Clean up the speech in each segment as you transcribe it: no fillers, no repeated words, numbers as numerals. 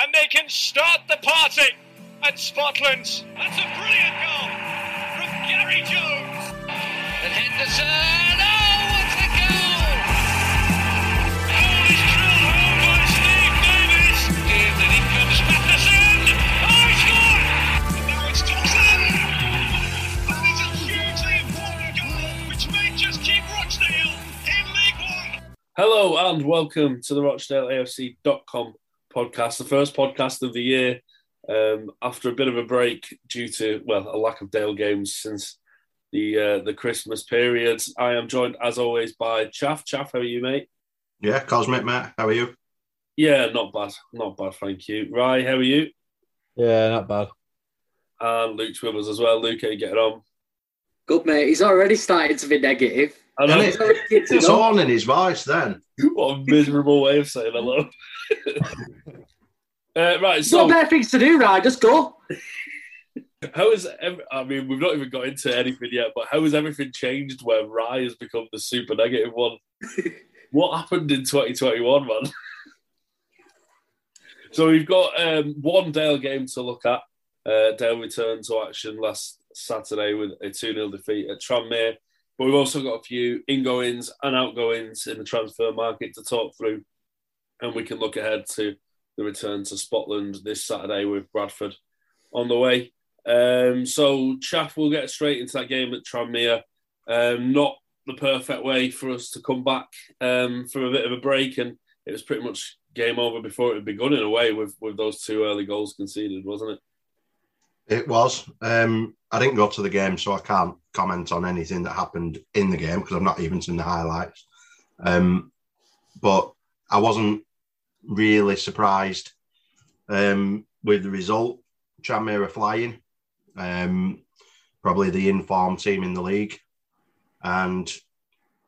and they can start the party at Spotland. That's a brilliant goal from Gary Jones. And Henderson, oh, what a goal! Oh, he's drilled home by Steve Davies. And then he comes Matheson. Oh, he scored! And now it's Thompson. And it's a hugely important goal, which may just keep Rochdale in League One. Hello and welcome to the RochdaleAFC.com podcast, the first podcast of the year. After a bit of a break due to, well, a lack of Dale games since the Christmas period. I am joined, as always, by Chaff. Chaff, how are you, mate? Yeah, Cosmic, Matt. How are you? Yeah, not bad, thank you. Rye, how are you? Yeah, not bad. And Luke's with us as well. Luke, how are you getting on? Good, mate. He's already started to be negative. And it's on in his voice then. What a miserable way of saying hello. Right, so no better things to do, right? Just go. How is? I mean, we've not even got into anything yet, but how has everything changed where Rye has become the super negative one? What happened in 2021, man? So we've got one Dale game to look at. Dale returned to action last Saturday with a 2-0 defeat at Tranmere, but we've also got a few ingoings and outgoings in the transfer market to talk through, and we can look ahead to the return to Spotland this Saturday with Bradford on the way. So, Chaff, we'll get straight into that game at Tranmere. Not the perfect way for us to come back from a bit of a break, and it was pretty much game over before it had begun in a way with those two early goals conceded, wasn't it? It was. I didn't go to the game, so I can't comment on anything that happened in the game because I've not even seen the highlights. But I wasn't really surprised with the result. Tranmere are flying, probably the in-form team in the league, and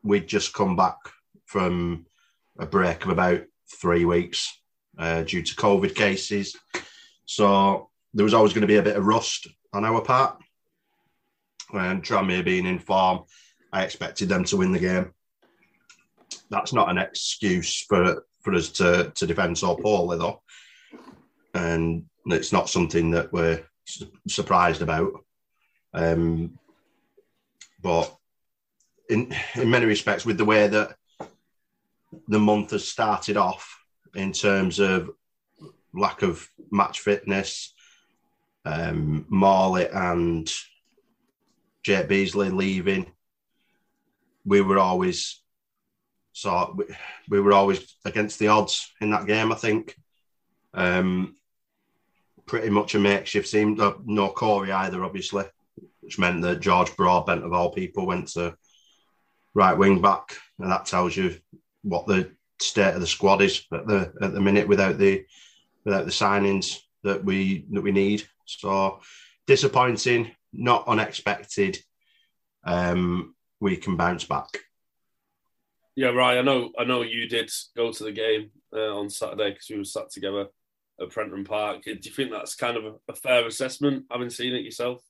we'd just come back from a break of about 3 weeks due to COVID cases, so there was always going to be a bit of rust on our part, and Tranmere being in form, I expected them to win the game. That's not an excuse for us to defend so poorly, though. And it's not something that we're surprised about. But in many respects, with the way that the month has started off in terms of lack of match fitness, Morley and Jake Beasley leaving, we were always against the odds in that game, I think. Pretty much a makeshift team. No Corey either, obviously, which meant that George Broadbent, of all people, went to right wing back, and that tells you what the state of the squad is at the minute without the signings that we need. So disappointing, not unexpected. We can bounce back. Yeah, right. I know you did go to the game on Saturday because we were sat together at Prenton Park. Do you think that's kind of a fair assessment, having seen it yourself?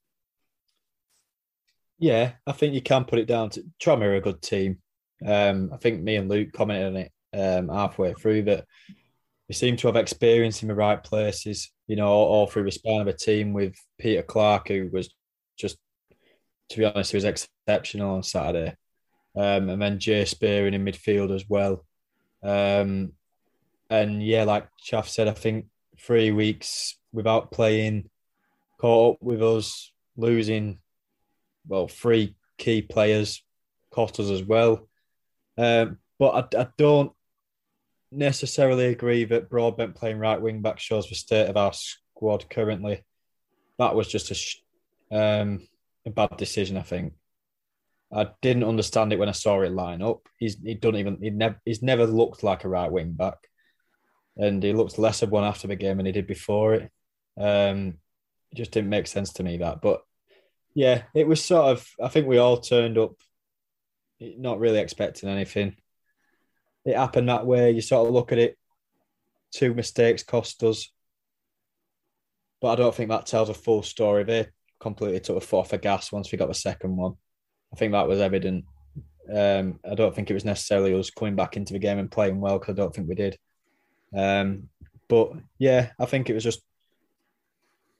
Yeah, I think you can put it down to Tranmere are a good team. I think me and Luke commented on it halfway through that we seem to have experience in the right places, you know, all through the span of a team with Peter Clark, who was just, to be honest, he was exceptional on Saturday. And then Jay Spearing in midfield as well. And yeah, like Chaff said, I think 3 weeks without playing, caught up with us, losing, well, three key players, cost us as well. But I don't necessarily agree that Broadbent playing right wing back shows the state of our squad currently. That was just a bad decision, I think. I didn't understand it when I saw it line up. He's never looked like a right wing back, and he looked less of one after the game than he did before it. It just didn't make sense to me, that. But yeah, it was sort of, I think we all turned up not really expecting anything. It happened that way. You sort of look at it, two mistakes cost us, but I don't think that tells a full story. They completely took a foot off the gas once we got the second one. I think that was evident. I don't think it was necessarily us coming back into the game and playing well, because I don't think we did. But yeah, I think it was just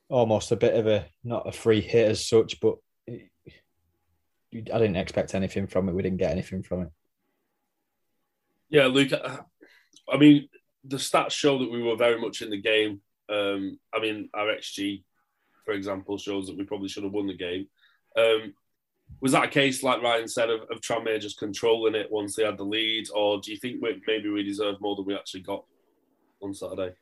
almost a bit of a, not a free hit as such, but I didn't expect anything from it. We didn't get anything from it. Yeah, Luke, I mean, the stats show that we were very much in the game. I mean, our XG, for example, shows that we probably should have won the game. Was that a case, like Ryan said, of Tranmere just controlling it once they had the lead, or do you think maybe we deserved more than we actually got on Saturday?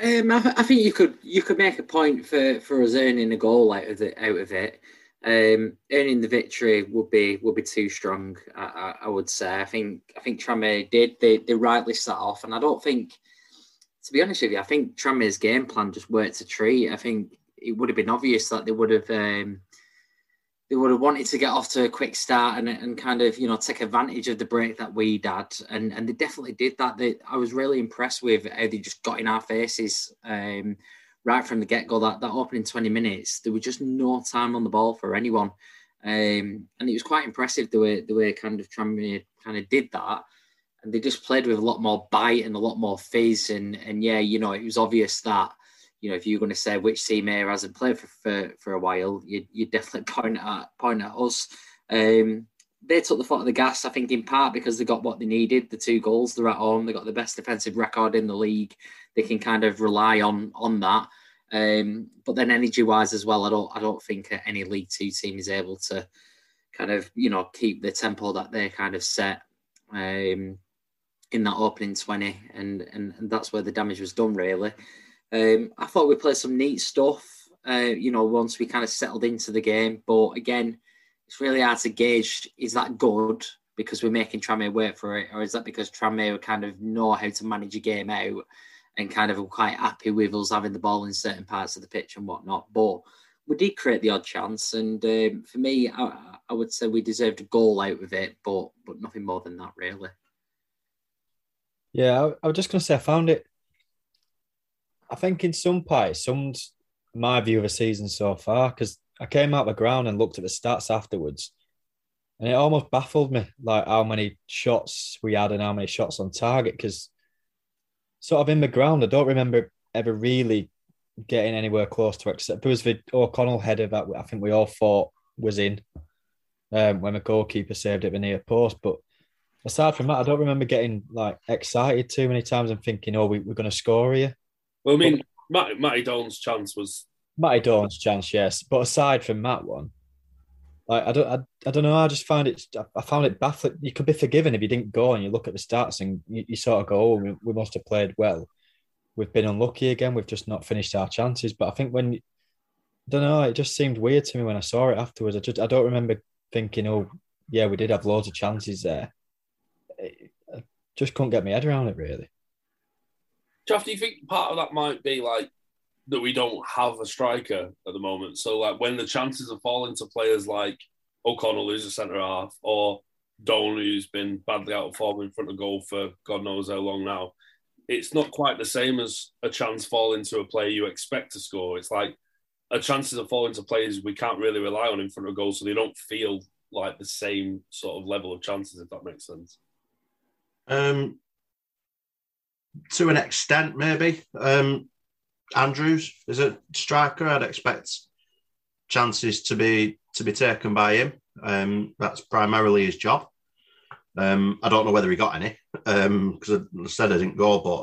I think you could make a point for us earning a goal out of it. Earning the victory would be too strong, I would say. I think Tranmere did. They rightly sat off, and I don't think, to be honest with you, I think Tranmere's game plan just worked a treat. I think it would have been obvious that they would have wanted to get off to a quick start and kind of, you know, take advantage of the break that we'd had, and they definitely did that. I was really impressed with how they just got in our faces right from the get-go. That opening 20 minutes, there was just no time on the ball for anyone, and it was quite impressive the way kind of Tranmere kind of did that, and they just played with a lot more bite and a lot more fizz, and yeah, you know, it was obvious that, you know, if you're going to say which team here hasn't played for a while, you definitely point at us. They took the foot of the gas, I think, in part because they got what they needed. The two goals, they're at home. They got the best defensive record in the league. They can kind of rely on that. But then energy-wise as well, I don't think any League Two team is able to kind of, you know, keep the tempo that they kind of set in that opening 20. And that's where the damage was done, really. I thought we played some neat stuff, you know, once we kind of settled into the game. But again, it's really hard to gauge, is that good because we're making Tranmere work for it, or is that because Tranmere kind of know how to manage a game out and kind of are quite happy with us having the ball in certain parts of the pitch and whatnot? But we did create the odd chance, and for me, I would say we deserved a goal out of it, but nothing more than that, really. Yeah, I was just going to say, I found it, I think in some parts, some's my view of the season so far, because I came out the ground and looked at the stats afterwards, and it almost baffled me, like how many shots we had and how many shots on target, because sort of in the ground, I don't remember ever really getting anywhere close to it, except there was the O'Connell header that I think we all thought was in when the goalkeeper saved it the near post. But aside from that, I don't remember getting like excited too many times and thinking, oh, we're going to score here. Well, I mean, but Matty Dorn's chance, yes. But aside from that one, like I don't know. I just found it. I found it baffling. You could be forgiven if you didn't go, and you look at the stats, and you sort of go, "Oh, we must have played well. We've been unlucky again. We've just not finished our chances." But I think when, I don't know, it just seemed weird to me when I saw it afterwards. I don't remember thinking, "Oh, yeah, we did have loads of chances there." I just couldn't get my head around it, really. Jeff, do you think part of that might be like that we don't have a striker at the moment? So, like, when the chances are falling to players like O'Connell, who's a centre-half, or Doan, who's been badly out of form in front of goal for God knows how long now, it's not quite the same as a chance falling to a player you expect to score. It's like a chances are falling to players we can't really rely on in front of goal, so they don't feel like the same sort of level of chances, if that makes sense. To an extent, maybe. Andrews is a striker. I'd expect chances to be taken by him. That's primarily his job. I don't know whether he got any because I said I didn't go, but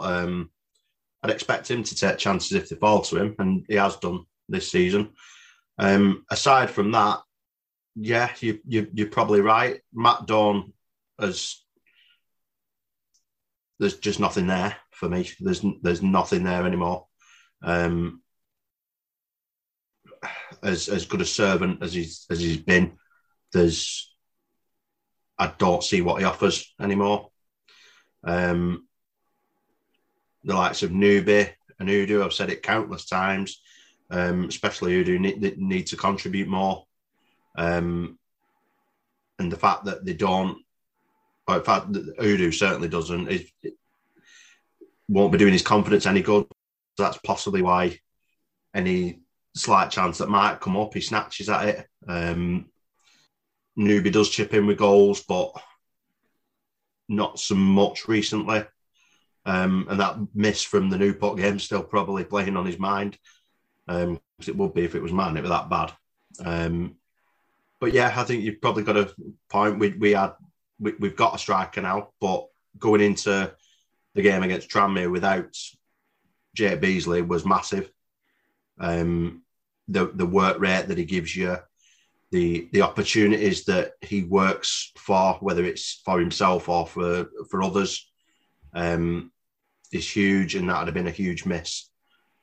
I'd expect him to take chances if they fall to him, and he has done this season. Aside from that, yeah, you're probably right. Matt Dorn has... There's just nothing there for me. There's nothing there anymore. As good a servant as he's been, I don't see what he offers anymore. The likes of Newby and Udu, I've said it countless times. Especially Udu need to contribute more. And the fact that they don't. In fact, Udu certainly doesn't. He won't be doing his confidence any good. That's possibly why any slight chance that might come up, he snatches at it. Newby does chip in with goals, but not so much recently. And that miss from the Newport game still probably playing on his mind, because it would be if it was mine, it was that bad. But yeah, I think you've probably got a point. We've got a striker now, but going into the game against Tranmere without Jake Beasley was massive. The work rate that he gives you, the opportunities that he works for, whether it's for himself or for others, is huge, and that would have been a huge miss.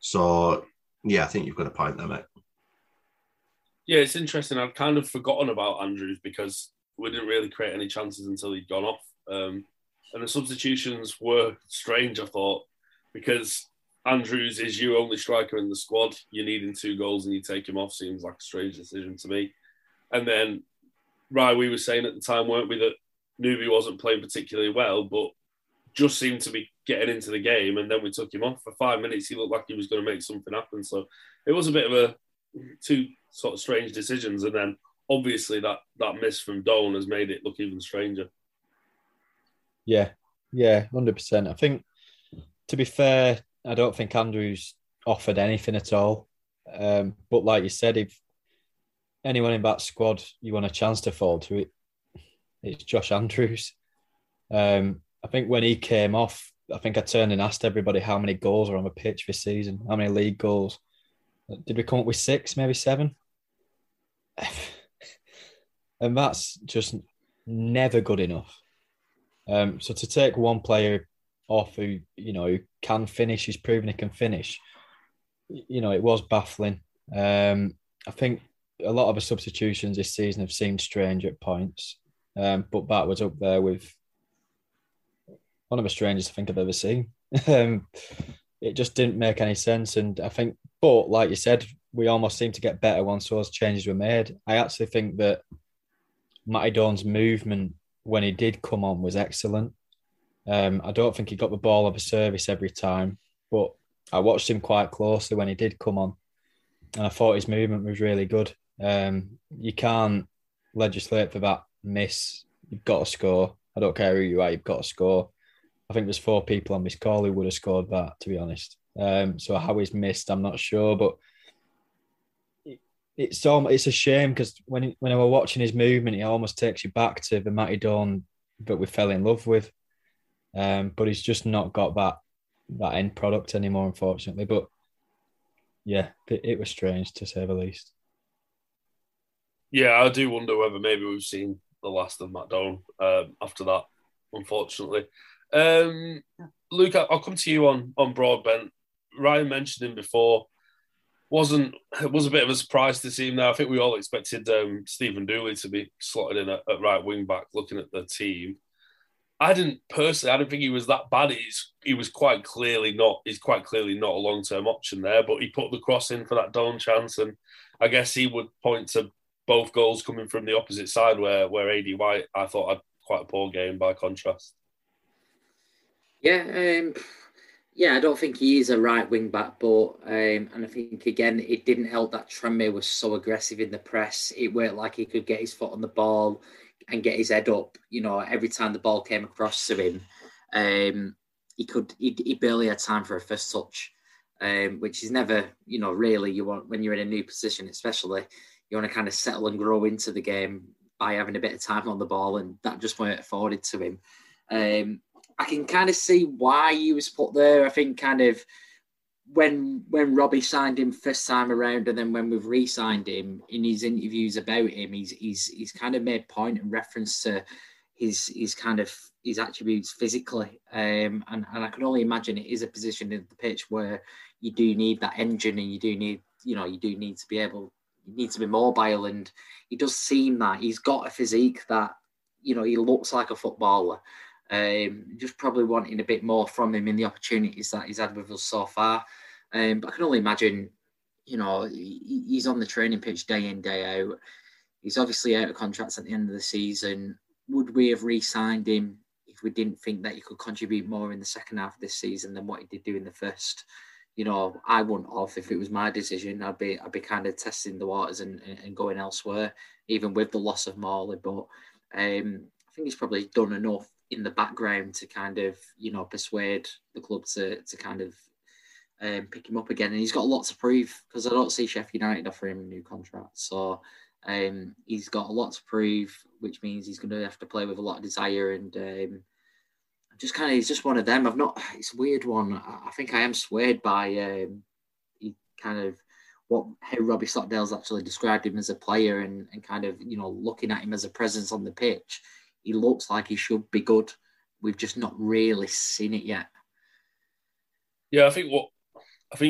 So, yeah, I think you've got a point there, mate. Yeah, it's interesting. I've kind of forgotten about Andrews because we didn't really create any chances until he'd gone off. And the substitutions were strange, I thought, because Andrews is your only striker in the squad. You're needing 2 goals and you take him off. Seems like a strange decision to me. And then, right, we were saying at the time, weren't we, that Newby wasn't playing particularly well, but just seemed to be getting into the game, and then we took him off for 5 minutes. He looked like he was going to make something happen. So it was a bit of a 2 sort of strange decisions. And then, obviously, that miss from Doan has made it look even stranger. Yeah, 100%. I think, to be fair, I don't think Andrews offered anything at all. But like you said, if anyone in that squad you want a chance to fall to, it's Josh Andrews. I think when he came off, I think I turned and asked everybody how many goals are on the pitch this season, how many league goals. Did we come up with 6, maybe 7? And that's just never good enough. So to take one player off who, you know, who can finish, he's proven he can finish, you know, it was baffling. I think a lot of the substitutions this season have seemed strange at points, but that was up there with one of the strangest I think I've ever seen. It just didn't make any sense. And I think, but like you said, we almost seemed to get better once those changes were made. I actually think that Matty Dorn's movement when he did come on was excellent. I don't think he got the ball of a service every time, but I watched him quite closely when he did come on, and I thought his movement was really good. You can't legislate for that miss. You've got to score. I don't care who you are, you've got to score. I think there's 4 people on this call who would have scored that, to be honest. So how he's missed, I'm not sure, but it's a shame, because when I were watching his movement, he almost takes you back to the Matty Dorn that we fell in love with. But he's just not got that end product anymore, unfortunately. But yeah, it was strange, to say the least. Yeah, I do wonder whether maybe we've seen the last of Matt Doan after that, unfortunately. Luke, I'll come to you on Broadbent. Ryan mentioned him before. It was a bit of a surprise to see him there. I think we all expected Stephen Dooley to be slotted in at right wing back, looking at the team. I didn't think he was that bad. He's quite clearly not a long-term option there, but he put the cross in for that Doan chance, and I guess he would point to both goals coming from the opposite side where AD White, I thought, had quite a poor game by contrast. Yeah, I don't think he is a right wing back, but and I think again it didn't help that Tranmere was so aggressive in the press. It weren't like he could get his foot on the ball and get his head up. You know, every time the ball came across to him, he barely had time for a first touch, which is never, you know, really you want when you're in a new position, especially you want to kind of settle and grow into the game by having a bit of time on the ball, and that just weren't afforded to him. I can kind of see why he was put there. I think kind of when Robbie signed him first time around, and then when we've re-signed him, in his interviews about him, he's kind of made point and reference to his kind of his attributes physically. And I can only imagine it is a position in the pitch where you do need that engine, and you need to be mobile. And he does seem that he's got a physique that, you know, he looks like a footballer. Just probably wanting a bit more from him in the opportunities that he's had with us so far. But I can only imagine, you know, he's on the training pitch day in, day out. He's obviously out of contracts at the end of the season. Would we have re-signed him if we didn't think that he could contribute more in the second half of this season than what he did do in the first? You know, I wouldn't have. If it was my decision, I'd be kind of testing the waters and going elsewhere, even with the loss of Morley. But I think he's probably done enough in the background to kind of, you know, persuade the club to kind of pick him up again. And he's got a lot to prove, because I don't see Sheffield United offering him a new contract. So he's got a lot to prove, which means he's going to have to play with a lot of desire. And just kind of, he's just one of them. It's a weird one. I think I am swayed by how Robbie Stockdale's actually described him as a player, and kind of, you know, looking at him as a presence on the pitch, he looks like he should be good. We've just not really seen it yet. Yeah, I think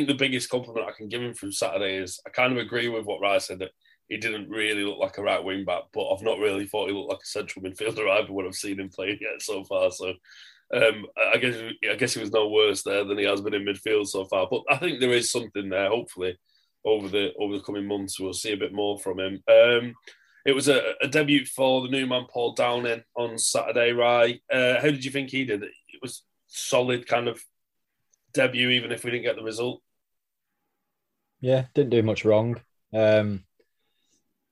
the biggest compliment I can give him from Saturday is, I kind of agree with what Ryan said, that he didn't really look like a right wing back, but I've not really thought he looked like a central midfielder either when I've seen him play yet so far. So I guess he was no worse there than he has been in midfield so far. But I think there is something there. Hopefully, over the coming months, we'll see a bit more from him. It was a debut for the new man Paul Downing on Saturday. Right, how did you think he did? It was solid kind of debut, even if we didn't get the result. Yeah, didn't do much wrong.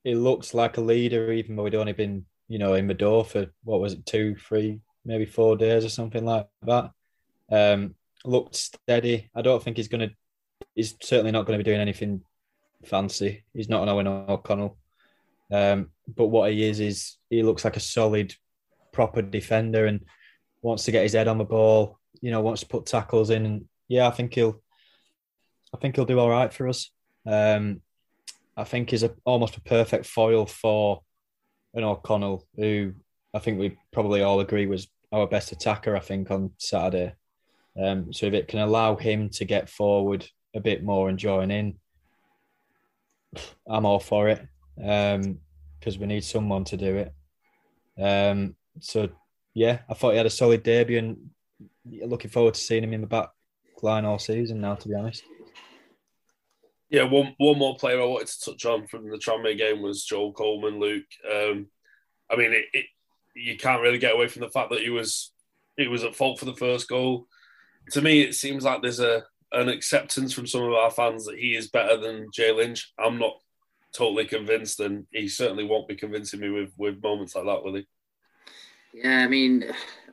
He looks like a leader, even though he'd only been, you know, in the door for, what was it, 2, 3, maybe 4 days or something like that. Looked steady. I don't think he's certainly not going to be doing anything fancy. He's not an Eoghan O'Connell. But what he is he looks like a solid, proper defender, and wants to get his head on the ball, you know, wants to put tackles in. And yeah, I think he'll do all right for us. I think he's almost a perfect foil for an O'Connell, who I think we probably all agree was our best attacker, I think, on Saturday. So if it can allow him to get forward a bit more and join in, I'm all for it, because we need someone to do it. So, yeah, I thought he had a solid debut, and looking forward to seeing him in the back line all season now, to be honest. Yeah, one more player I wanted to touch on from the Tranmere game was Joel Coleman, Luke. I mean, you can't really get away from the fact that he was at fault for the first goal. To me, it seems like there's an acceptance from some of our fans that he is better than Jay Lynch. I'm not totally convinced, and he certainly won't be convincing me with moments like that, will he? Yeah, I mean,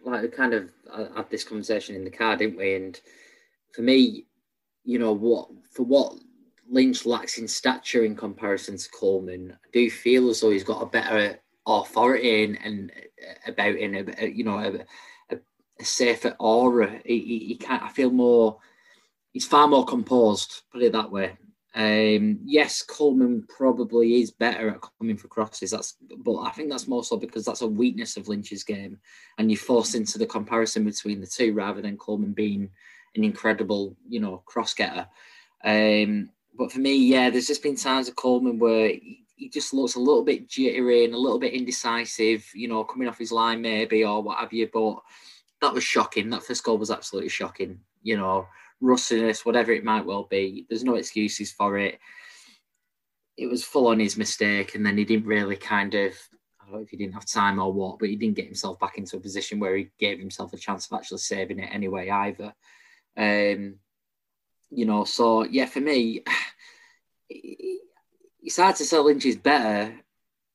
like, we kind of had this conversation in the car, didn't we? And for me, you know, what Lynch lacks in stature in comparison to Coleman, I do feel as though he's got a better authority and about him, you know, a safer aura. He can't. I feel more. He's far more composed. Put it that way. Yes, Coleman probably is better at coming for crosses. But I think that's more so because that's a weakness of Lynch's game, and you're forced into the comparison between the two rather than Coleman being an incredible, you know, cross getter. But for me, yeah, there's just been times of Coleman where he just looks a little bit jittery and a little bit indecisive, you know, coming off his line maybe or what have you. But that was shocking. That first goal was absolutely shocking. You know, rustiness, whatever it might well be, there's no excuses for it. It was full on his mistake, and then he didn't really kind of, I don't know if he didn't have time or what, but he didn't get himself back into a position where he gave himself a chance of actually saving it anyway either. You know, so yeah, for me, it's hard to sell Lynch is better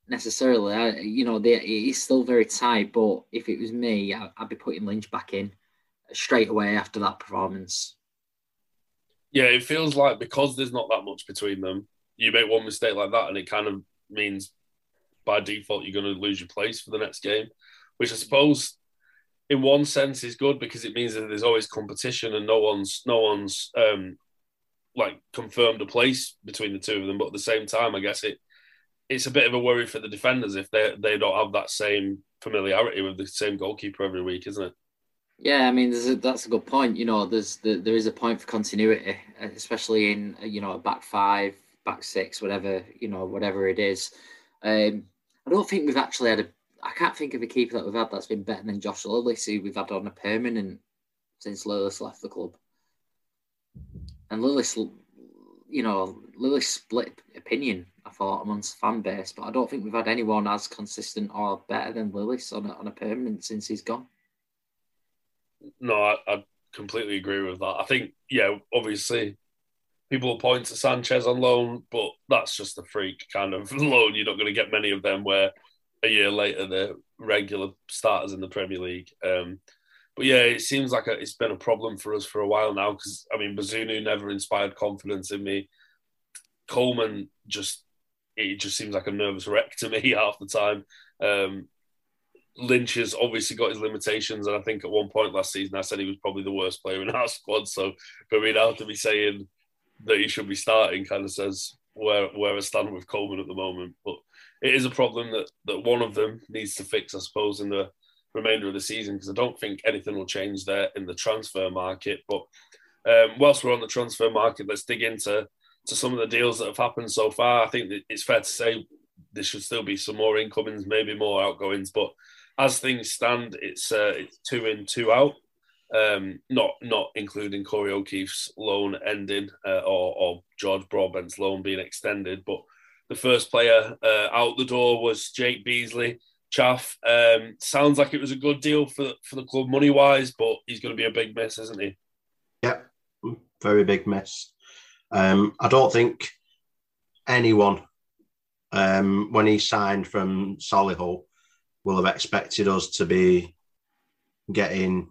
necessarily. He's still very tight, but if it was me, I'd be putting Lynch back in straight away after that performance. Yeah, it feels like because there's not that much between them, you make one mistake like that, and it kind of means by default you're going to lose your place for the next game, which I suppose, in one sense, is good because it means that there's always competition and no one's like confirmed a place between the two of them. But at the same time, I guess it's a bit of a worry for the defenders if they don't have that same familiarity with the same goalkeeper every week, isn't it? Yeah, I mean, that's a good point. You know, there is a point for continuity, especially in, you know, a back five, back six, whatever, you know, whatever it is. I don't think we've actually had I can't think of a keeper that we've had that's been better than Josh Lillis, who we've had on a permanent since Lillis left the club. And Lillis split opinion, I thought, amongst fan base, but I don't think we've had anyone as consistent or better than Lillis on a permanent since he's gone. No, I completely agree with that. I think, yeah, obviously, people will point to Sanchez on loan, but that's just a freak kind of loan. You're not going to get many of them where a year later, they're regular starters in the Premier League. But yeah, it seems like it's been a problem for us for a while now because, I mean, Bazunu never inspired confidence in me. Coleman just seems like a nervous wreck to me half the time. Lynch has obviously got his limitations, and I think at one point last season I said he was probably the worst player in our squad. So for me now to be saying that he should be starting kind of says where I stand with Coleman at the moment. But it is a problem that one of them needs to fix, I suppose, in the remainder of the season, because I don't think anything will change there in the transfer market. But whilst we're on the transfer market, let's dig into some of the deals that have happened so far. I think it's fair to say there should still be some more incomings, maybe more outgoings. But as things stand, it's 2 in, 2 out, not including Corey O'Keefe's loan ending or George Broadbent's loan being extended. But the first player out the door was Jake Beasley. Chaff, sounds like it was a good deal for the club money-wise, but he's going to be a big miss, isn't he? Yeah, very big miss. I don't think anyone, when he signed from Solihull, will have expected us to be getting,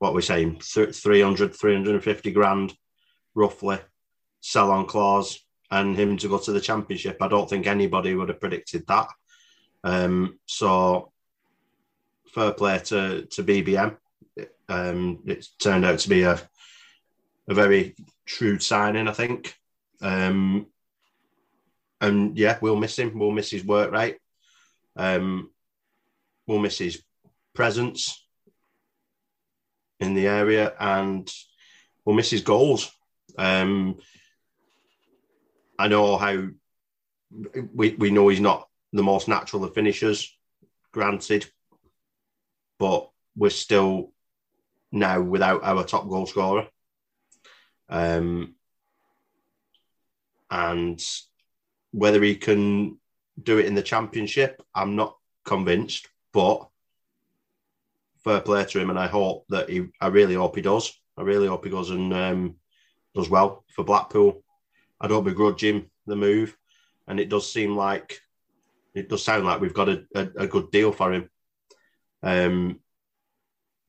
what we're saying, 300, 350 grand, roughly, sell-on clause, and him to go to the Championship. I don't think anybody would have predicted that. So fair play to BBM. It's turned out to be a very shrewd signing, I think. And yeah, we'll miss him. We'll miss his work rate. We'll miss his presence in the area, and we'll miss his goals. I know how we know he's not the most natural of finishers, granted, but we're still now without our top goal scorer. And whether he can do it in the Championship, I'm not convinced, but fair play to him, and I really hope he does. I really hope he goes and does well for Blackpool. I don't begrudge him the move, and it does sound like we've got a good deal for him.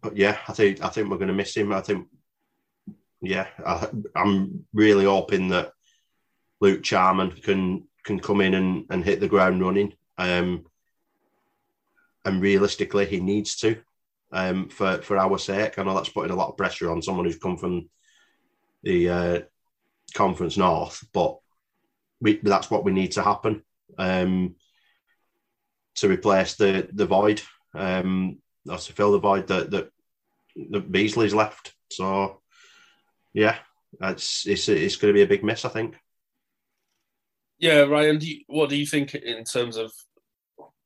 But yeah, I think we're going to miss him. I'm really hoping that Luke Charman can come in and hit the ground running. And realistically, he needs to for our sake. I know that's putting a lot of pressure on someone who's come from the Conference North, but that's what we need to happen. To replace the void, or to fill the void that Beasley's left. So, yeah, it's going to be a big miss, I think. Yeah, Ryan, what do you think in terms of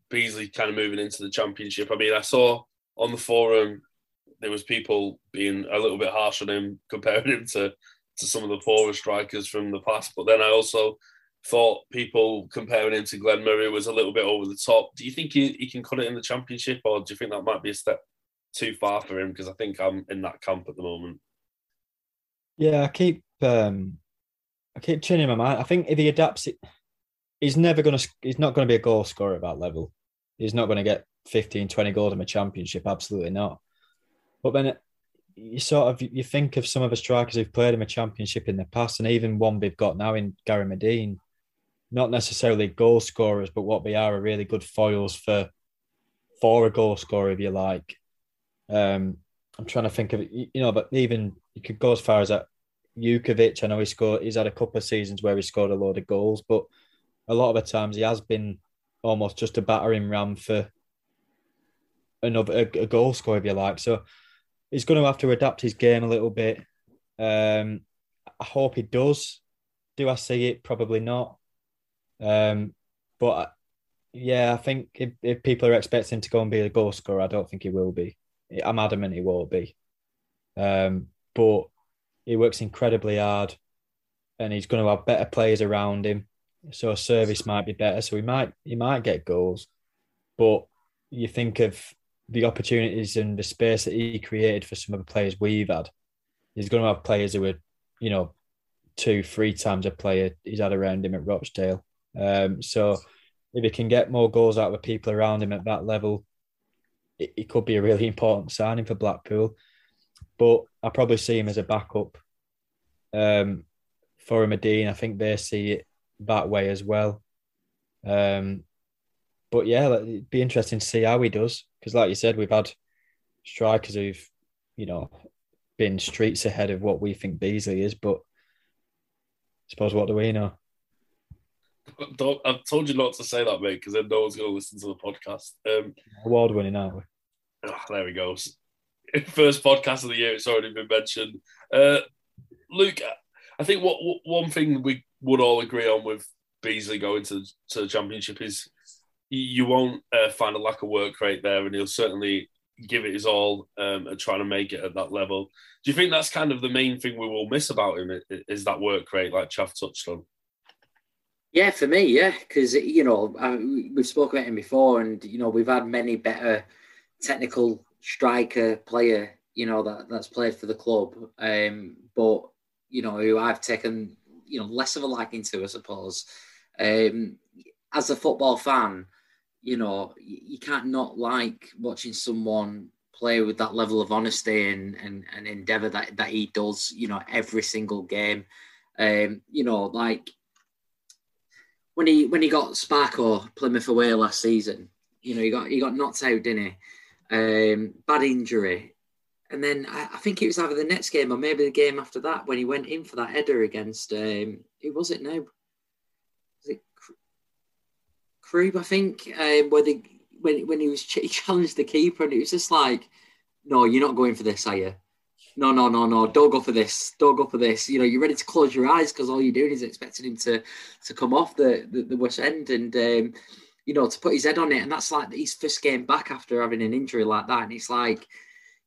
Beasley kind of moving into the Championship? I mean, I saw on the forum there was people being a little bit harsh on him, comparing him to some of the poorer strikers from the past. But then I also thought people comparing him to Glenn Murray was a little bit over the top. Do you think he can cut it in the Championship, or do you think that might be a step too far for him? Because I think I'm in that camp at the moment. Yeah, I keep changing my mind. I think if he adapts it, he's not going to be a goal scorer at that level. He's not going to get 15, 20 goals in a Championship. Absolutely not. But then you think of some of the strikers who've played in a Championship in the past, and even one they've got now in Gary Medine. Not necessarily goal scorers, but what they are really good foils for a goal scorer, if you like. I'm trying to think of it, but even you could go as far as that. Jukovic, I know he's had a couple of seasons where he scored a load of goals, but a lot of the times he has been almost just a battering ram for a goal scorer, if you like. So he's going to have to adapt his game a little bit. I hope he does. Do I see it? Probably not. But yeah, I think if people are expecting him to go and be a goal scorer, I don't think he will be. I'm adamant he won't be. But he works incredibly hard, and he's going to have better players around him. So service might be better. So he might get goals. But you think of the opportunities and the space that he created for some of the players we've had. He's going to have players who are, 2-3 times a player he's had around him at Rochdale. So if he can get more goals out of people around him at that level, it could be a really important signing for Blackpool. But I probably see him as a backup for Medine. I think they see it that way as well. But yeah, it'd be interesting to see how he does. Because like you said, we've had strikers who've, you know, been streets ahead of what we think Beasley is. But I suppose what do we know? I've told you not to say that, mate, because then no one's going to listen to the podcast. Award winning, aren't we? Oh, there we go. First podcast of the year, it's already been mentioned. Luke, I think what one thing we would all agree on with Beasley going to the Championship is you won't find a lack of work rate there, and he'll certainly give it his all and try to make it at that level. Do you think that's kind of the main thing we will miss about him, is that work rate, like Chav touched on? Yeah, for me, yeah, because, you know, we've spoken about him before, and, you know, we've had many better technical striker player, you know, that's played for the club, but, you know, who I've taken, you know, less of a liking to, I suppose. As a football fan, you know, you can't not like watching someone play with that level of honesty and endeavour that he does, you know, every single game. You know, like, when he got Sparko Plymouth away last season, you know, he got knocked out, didn't he? Bad injury. And then I think it was either the next game or maybe the game after that when he went in for that header against, who was it now? Was it Krug, I think, when he challenged the keeper, and it was just like, no, you're not going for this, are you? No, don't go for this. You know, you're ready to close your eyes because all you're doing is expecting him to come off the worst end and, you know, to put his head on it. And that's like his first game back after having an injury like that. And it's like,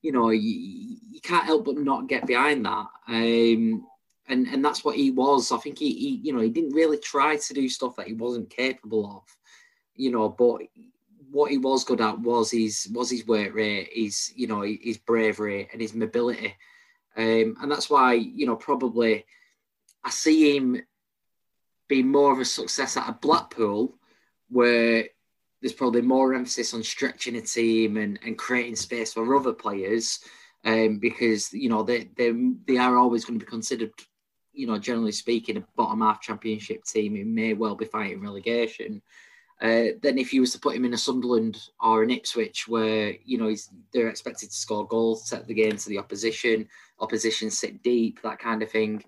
you know, you can't help but not get behind that. And that's what he was. I think he, you know, he didn't really try to do stuff that he wasn't capable of, you know, but what he was good at was his work rate, his, you know, his bravery and his mobility. And that's why, you know, probably I see him being more of a success at a Blackpool where there's probably more emphasis on stretching a team and creating space for other players, because, you know, they are always going to be considered, you know, generally speaking, a bottom half Championship team who may well be fighting relegation. Then if you was to put him in a Sunderland or an Ipswich where, you know, they're expected to score goals, set the game to the opposition sit deep, that kind of thing.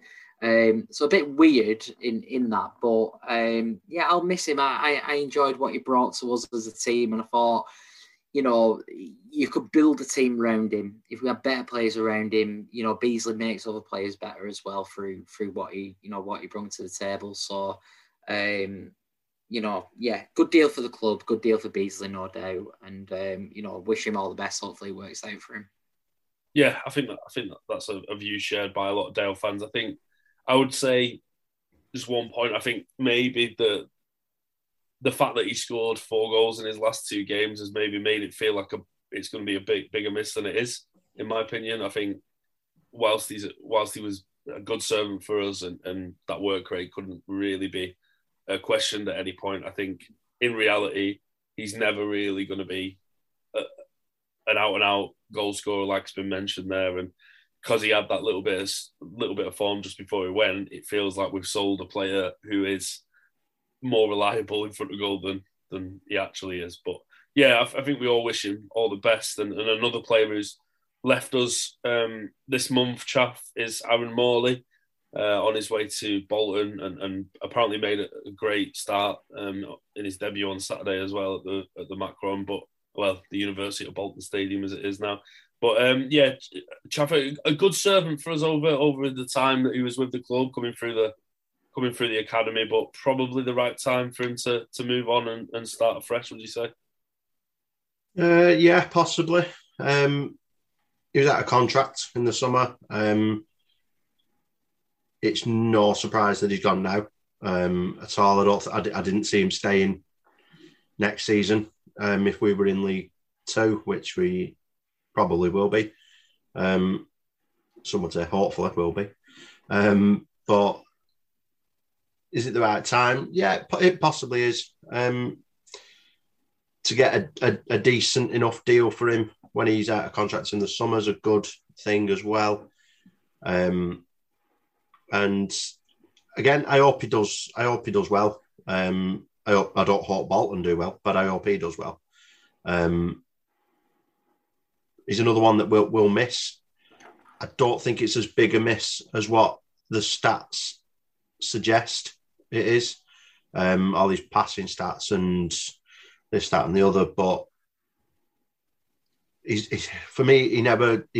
So a bit weird in that, but yeah, I'll miss him. I enjoyed what he brought to us as a team, and I thought, you know, you could build a team around him. If we had better players around him, you know, Beasley makes other players better as well through what he, you know, what he brought to the table. So, you know, yeah, good deal for the club, good deal for Beasley, no doubt. And, you know, wish him all the best. Hopefully it works out for him. Yeah, I think that's a view shared by a lot of Dale fans. I think I would say just one point. I think maybe the fact that he scored 4 goals in his last 2 games has maybe made it feel like it's going to be a bigger miss than it is, in my opinion. I think whilst he was a good servant for us and that work rate couldn't really be questioned at any point, I think in reality he's never really going to be an out-and-out goal scorer like's been mentioned there, and because he had that little bit of form just before he went, it feels like we've sold a player who is more reliable in front of goal than he actually is. But yeah, I think we all wish him all the best, and another player who's left us this month, Chaff, is Aaron Morley. On his way to Bolton, and apparently made a great start in his debut on Saturday as well at the Macron, but well, the University of Bolton Stadium as it is now. But yeah, Chaffer, a good servant for us over the time that he was with the club, coming through the academy, but probably the right time for him to move on and start afresh. Would you say? Yeah, possibly. He was out of contract in the summer. It's no surprise that he's gone now at all. I didn't see him staying next season if we were in League 2, which we probably will be. Some would say hopefully will be. But is it the right time? Yeah, it possibly is. to get a decent enough deal for him when he's out of contract in the summer is a good thing as well. And again, I hope he does. I hope he does well. I don't hope Bolton do well, but I hope he does well. He's another one that we'll miss. I don't think it's as big a miss as what the stats suggest it is. All these passing stats and this, that, and the other, but he's for me, he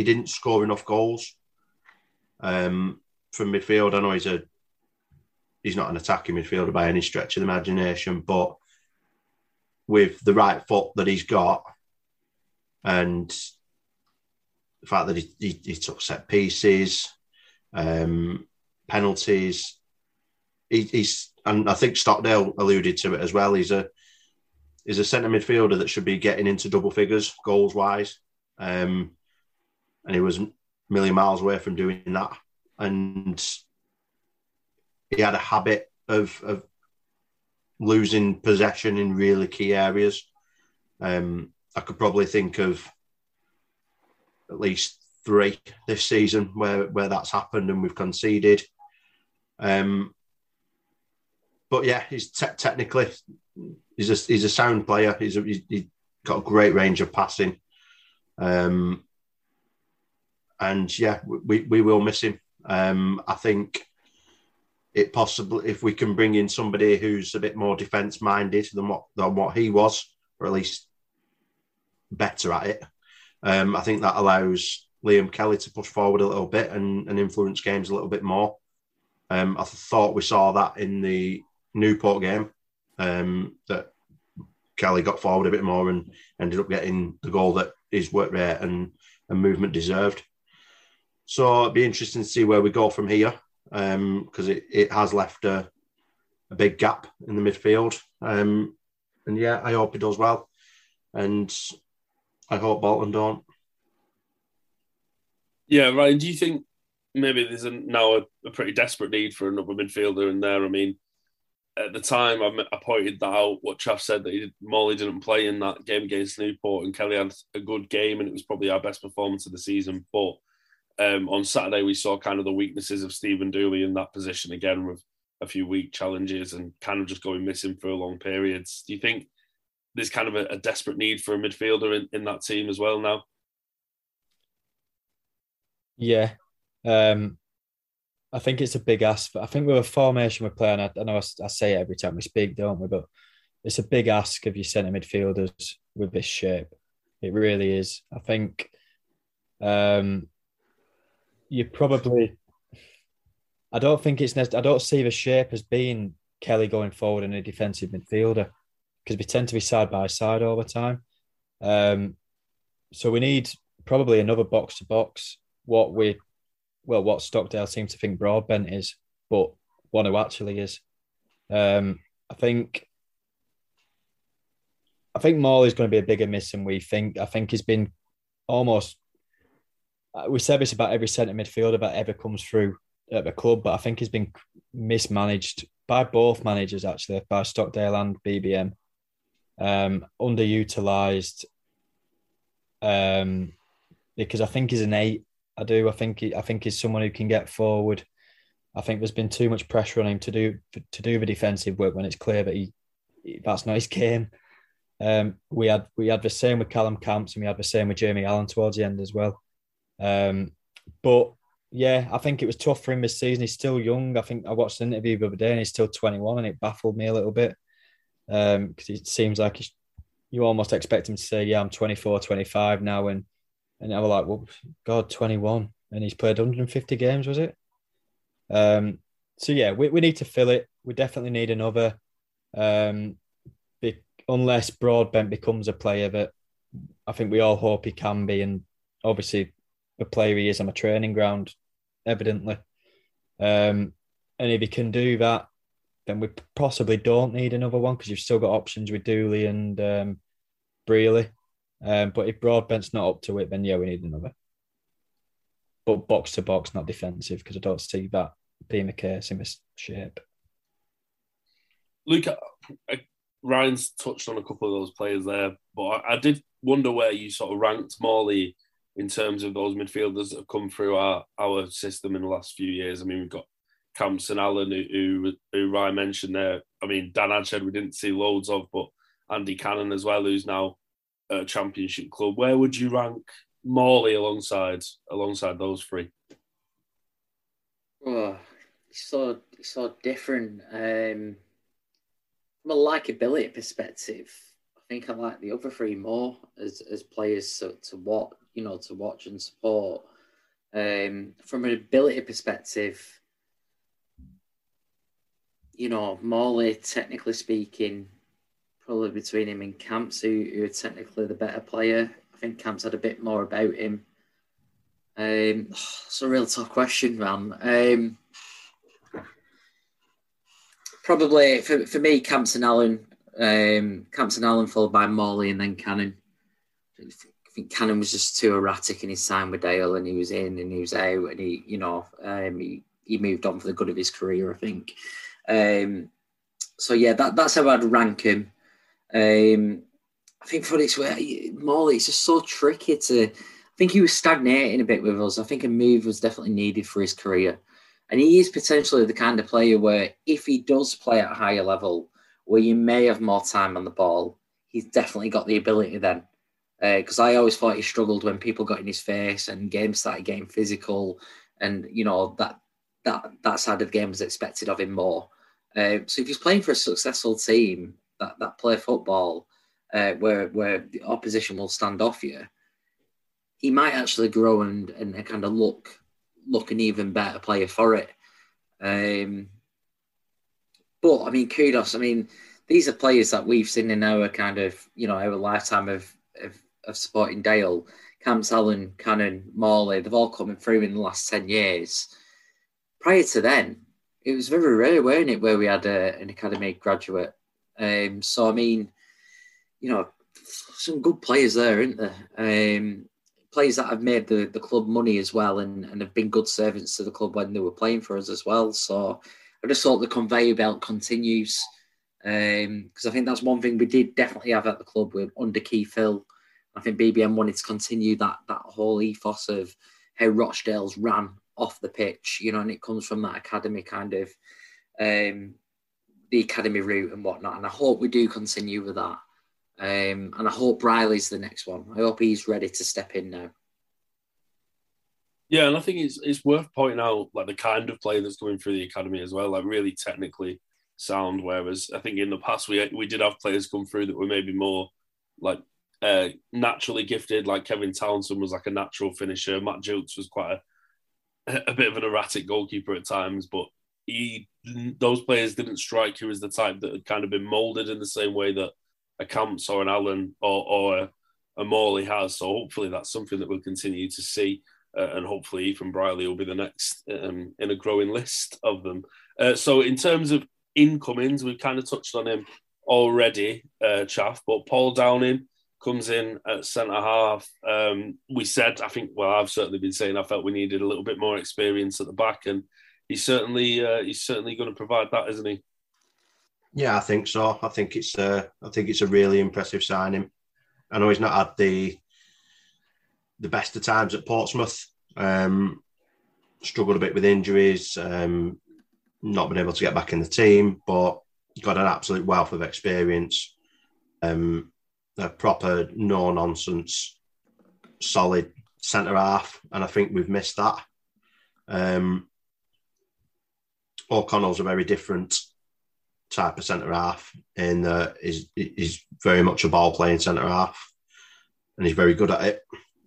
didn't score enough goals from midfield. I know he's not an attacking midfielder by any stretch of the imagination, but with the right foot that he's got and the fact that he took set pieces, penalties, he's, and I think Stockdale alluded to it as well, he's a centre midfielder that should be getting into double figures goals wise, and he was a million miles away from doing that, and he had a habit of losing possession in really key areas. I could probably think of at least three this season where that's happened and we've conceded. But yeah, he's technically he's a sound player. He's got a great range of passing, and yeah, we will miss him. I think it possible if we can bring in somebody who's a bit more defence minded than what he was, or at least better at it. I think that allows Liam Kelly to push forward a little bit and influence games a little bit more. I thought we saw that in the Newport game, that Kelly got forward a bit more and ended up getting the goal that his work rate and movement deserved. So it'd be interesting to see where we go from here, because it has left a big gap in the midfield. And yeah, I hope he does well. And I hope Bolton don't. Yeah, Ryan, do you think maybe there's now a pretty desperate need for another midfielder in there? I mean, at the time, I pointed that out, what Chaff said, that Morley didn't play in that game against Newport and Kelly had a good game and it was probably our best performance of the season. But on Saturday, we saw kind of the weaknesses of Stephen Dooley in that position again with a few weak challenges and kind of just going missing for long periods. Do you think there's kind of a desperate need for a midfielder in that team as well now? Yeah. I think it's a big ask. I think with a formation we're playing, I know I say it every time we speak, don't we? But it's a big ask of your centre midfielders with this shape. It really is. I think I don't think it's necessary. I don't see the shape as being Kelly going forward and a defensive midfielder, because we tend to be side by side all the time. So we need probably another box to box. What Stockdale seems to think Broadbent is, but one who actually is. I think Morley's going to be a bigger miss than we think. I think he's been almost... We said this about every centre midfielder that ever comes through at the club, but I think he's been mismanaged by both managers, actually, by Stockdale and BBM. Underutilised. Because I think he's an eight. I do. I think he's someone who can get forward. I think there's been too much pressure on him to do the defensive work when it's clear that that's not his game. We had the same with Callum Camps and we had the same with Jamie Allen towards the end as well. But yeah, I think it was tough for him this season. He's still young. I think I watched an interview the other day and he's still 21, and it baffled me a little bit, because it seems like you almost expect him to say, "Yeah, I'm 24, 25 now," and I was like, well, God, 21. And he's played 150 games, was it? So, yeah, we need to fill it. We definitely need another. Unless Broadbent becomes a player that I think we all hope he can be. And obviously, the player he is on a training ground, evidently. And if he can do that, then we possibly don't need another one, because you've still got options with Dooley and Brierley. But if Broadbent's not up to it, then yeah, we need another. But box to box, not defensive, because I don't see that being the case in this shape. Luke, Ryan's touched on a couple of those players there, but I did wonder where you sort of ranked Morley in terms of those midfielders that have come through our system in the last few years. I mean, we've got Camps and Allen, who Ryan mentioned there. I mean, Dan Adshed we didn't see loads of, but Andy Cannon as well, who's now at a Championship club. Where would you rank Morley alongside those three? Oh, it's so different. From a likability perspective, I think I like the other three more as players to watch and support. From an ability perspective, Morley, technically speaking, probably between him and Camps, who are technically the better player. I think Camps had a bit more about him. It's a real tough question, man. Probably for me, Camps and Allen followed by Morley and then Cannon. I think Cannon was just too erratic in his time with Dale, and he was in and he was out, and he moved on for the good of his career, I think. So yeah, that's how I'd rank him. I think for its way, Morley, it's just so tricky to. I think he was stagnating a bit with us. I think a move was definitely needed for his career, and he is potentially the kind of player where, if he does play at a higher level, where you may have more time on the ball, he's definitely got the ability then. Because I always thought he struggled when people got in his face and games started getting physical, and that side of the game was expected of him more. So if he's playing for a successful team that play football, where the opposition will stand off you, he might actually grow and kind of look an even better player for it. But I mean, kudos. I mean, these are players that we've seen in our kind of our lifetime of supporting Dale. Camps, Allen, Cannon, Morley, they've all come through in the last 10 years. Prior to then, it was very rare, weren't it, where we had an academy graduate. So, I mean, some good players there, aren't there? Players that have made the club money as well, and have been good servants to the club when they were playing for us as well. So I just hope the conveyor belt continues, because I think that's one thing we did definitely have at the club with under Key Phil. I think BBM wanted to continue that whole ethos of how Rochdale's ran off the pitch, and it comes from that academy kind of the academy route and whatnot. And I hope we do continue with that. And I hope Brierley's the next one. I hope he's ready to step in now. Yeah, and I think it's worth pointing out the kind of player that's coming through the academy as well, really technically sound. Whereas I think in the past we did have players come through that were maybe more naturally gifted. Like Kevin Townsend was a natural finisher. Matt Jukes was quite a bit of an erratic goalkeeper at times, but those players didn't strike you as the type that had kind of been moulded in the same way that a Camps or an Allen or a Morley has. So hopefully that's something that we'll continue to see, and hopefully Ethan Brierley will be the next in a growing list of them. So in terms of incomings, we've kind of touched on him already, Chaff, but Paul Downing comes in at centre-half. We said, I've certainly been saying I felt we needed a little bit more experience at the back, and he's certainly going to provide that, isn't he? Yeah, I think so. I think it's a really impressive signing. I know he's not had the best of times at Portsmouth. Struggled a bit with injuries, not been able to get back in the team, but got an absolute wealth of experience. A proper no-nonsense, solid centre-half, and I think we've missed that. O'Connell's a very different type of centre-half, and he's very much a ball-playing centre-half, and he's very good at it.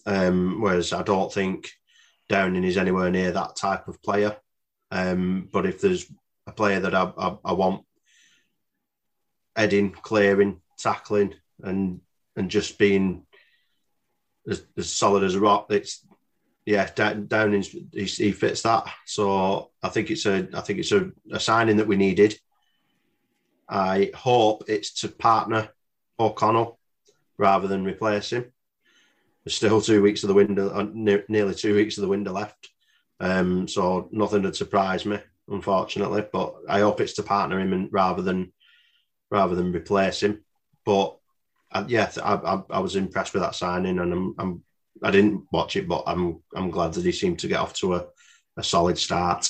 Whereas I don't think Downing is anywhere near that type of player. But if there's a player that I want heading, clearing, tackling, and just being as solid as a rock, Downing's he fits that. So I think it's a signing that we needed. I hope it's to partner O'Connell rather than replace him. There's still 2 weeks of the window, nearly 2 weeks of the window left. So nothing would surprise me, unfortunately. But I hope it's to partner him, and rather than rather than replace him. But I was impressed with that signing, and I didn't watch it, but I'm glad that he seemed to get off to a solid start.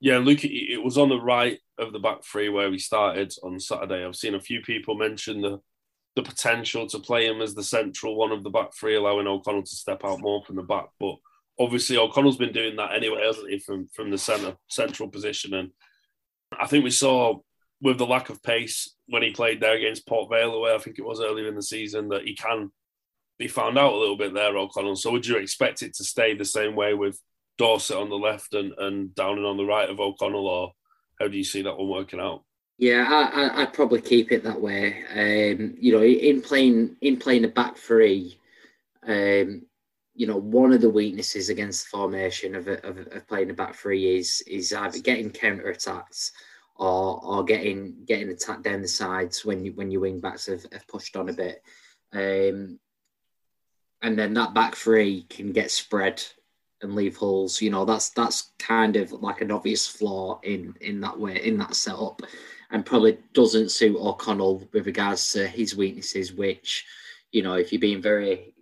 Yeah, Luke, it was on the right of the back three where we started on Saturday. I've seen a few people mention the potential to play him as the central one of the back three, allowing O'Connell to step out more from the back. But obviously O'Connell's been doing that anyway, hasn't he, from the central position. And I think we saw with the lack of pace when he played there against Port Vale away, I think it was earlier in the season, that he can be found out a little bit there, O'Connell. So would you expect it to stay the same way with Dorset on the left and Downing on the right of O'Connell, or how do you see that one working out? Yeah, I'd probably keep it that way. In playing the back three, one of the weaknesses against the formation of playing the back three is either getting counter attacks or getting attacked down the sides when your wing backs have pushed on a bit, and then that back three can get spread and leave holes. That's kind of like an obvious flaw in that way, in that setup, and probably doesn't suit O'Connell with regards to his weaknesses, which, if you're being very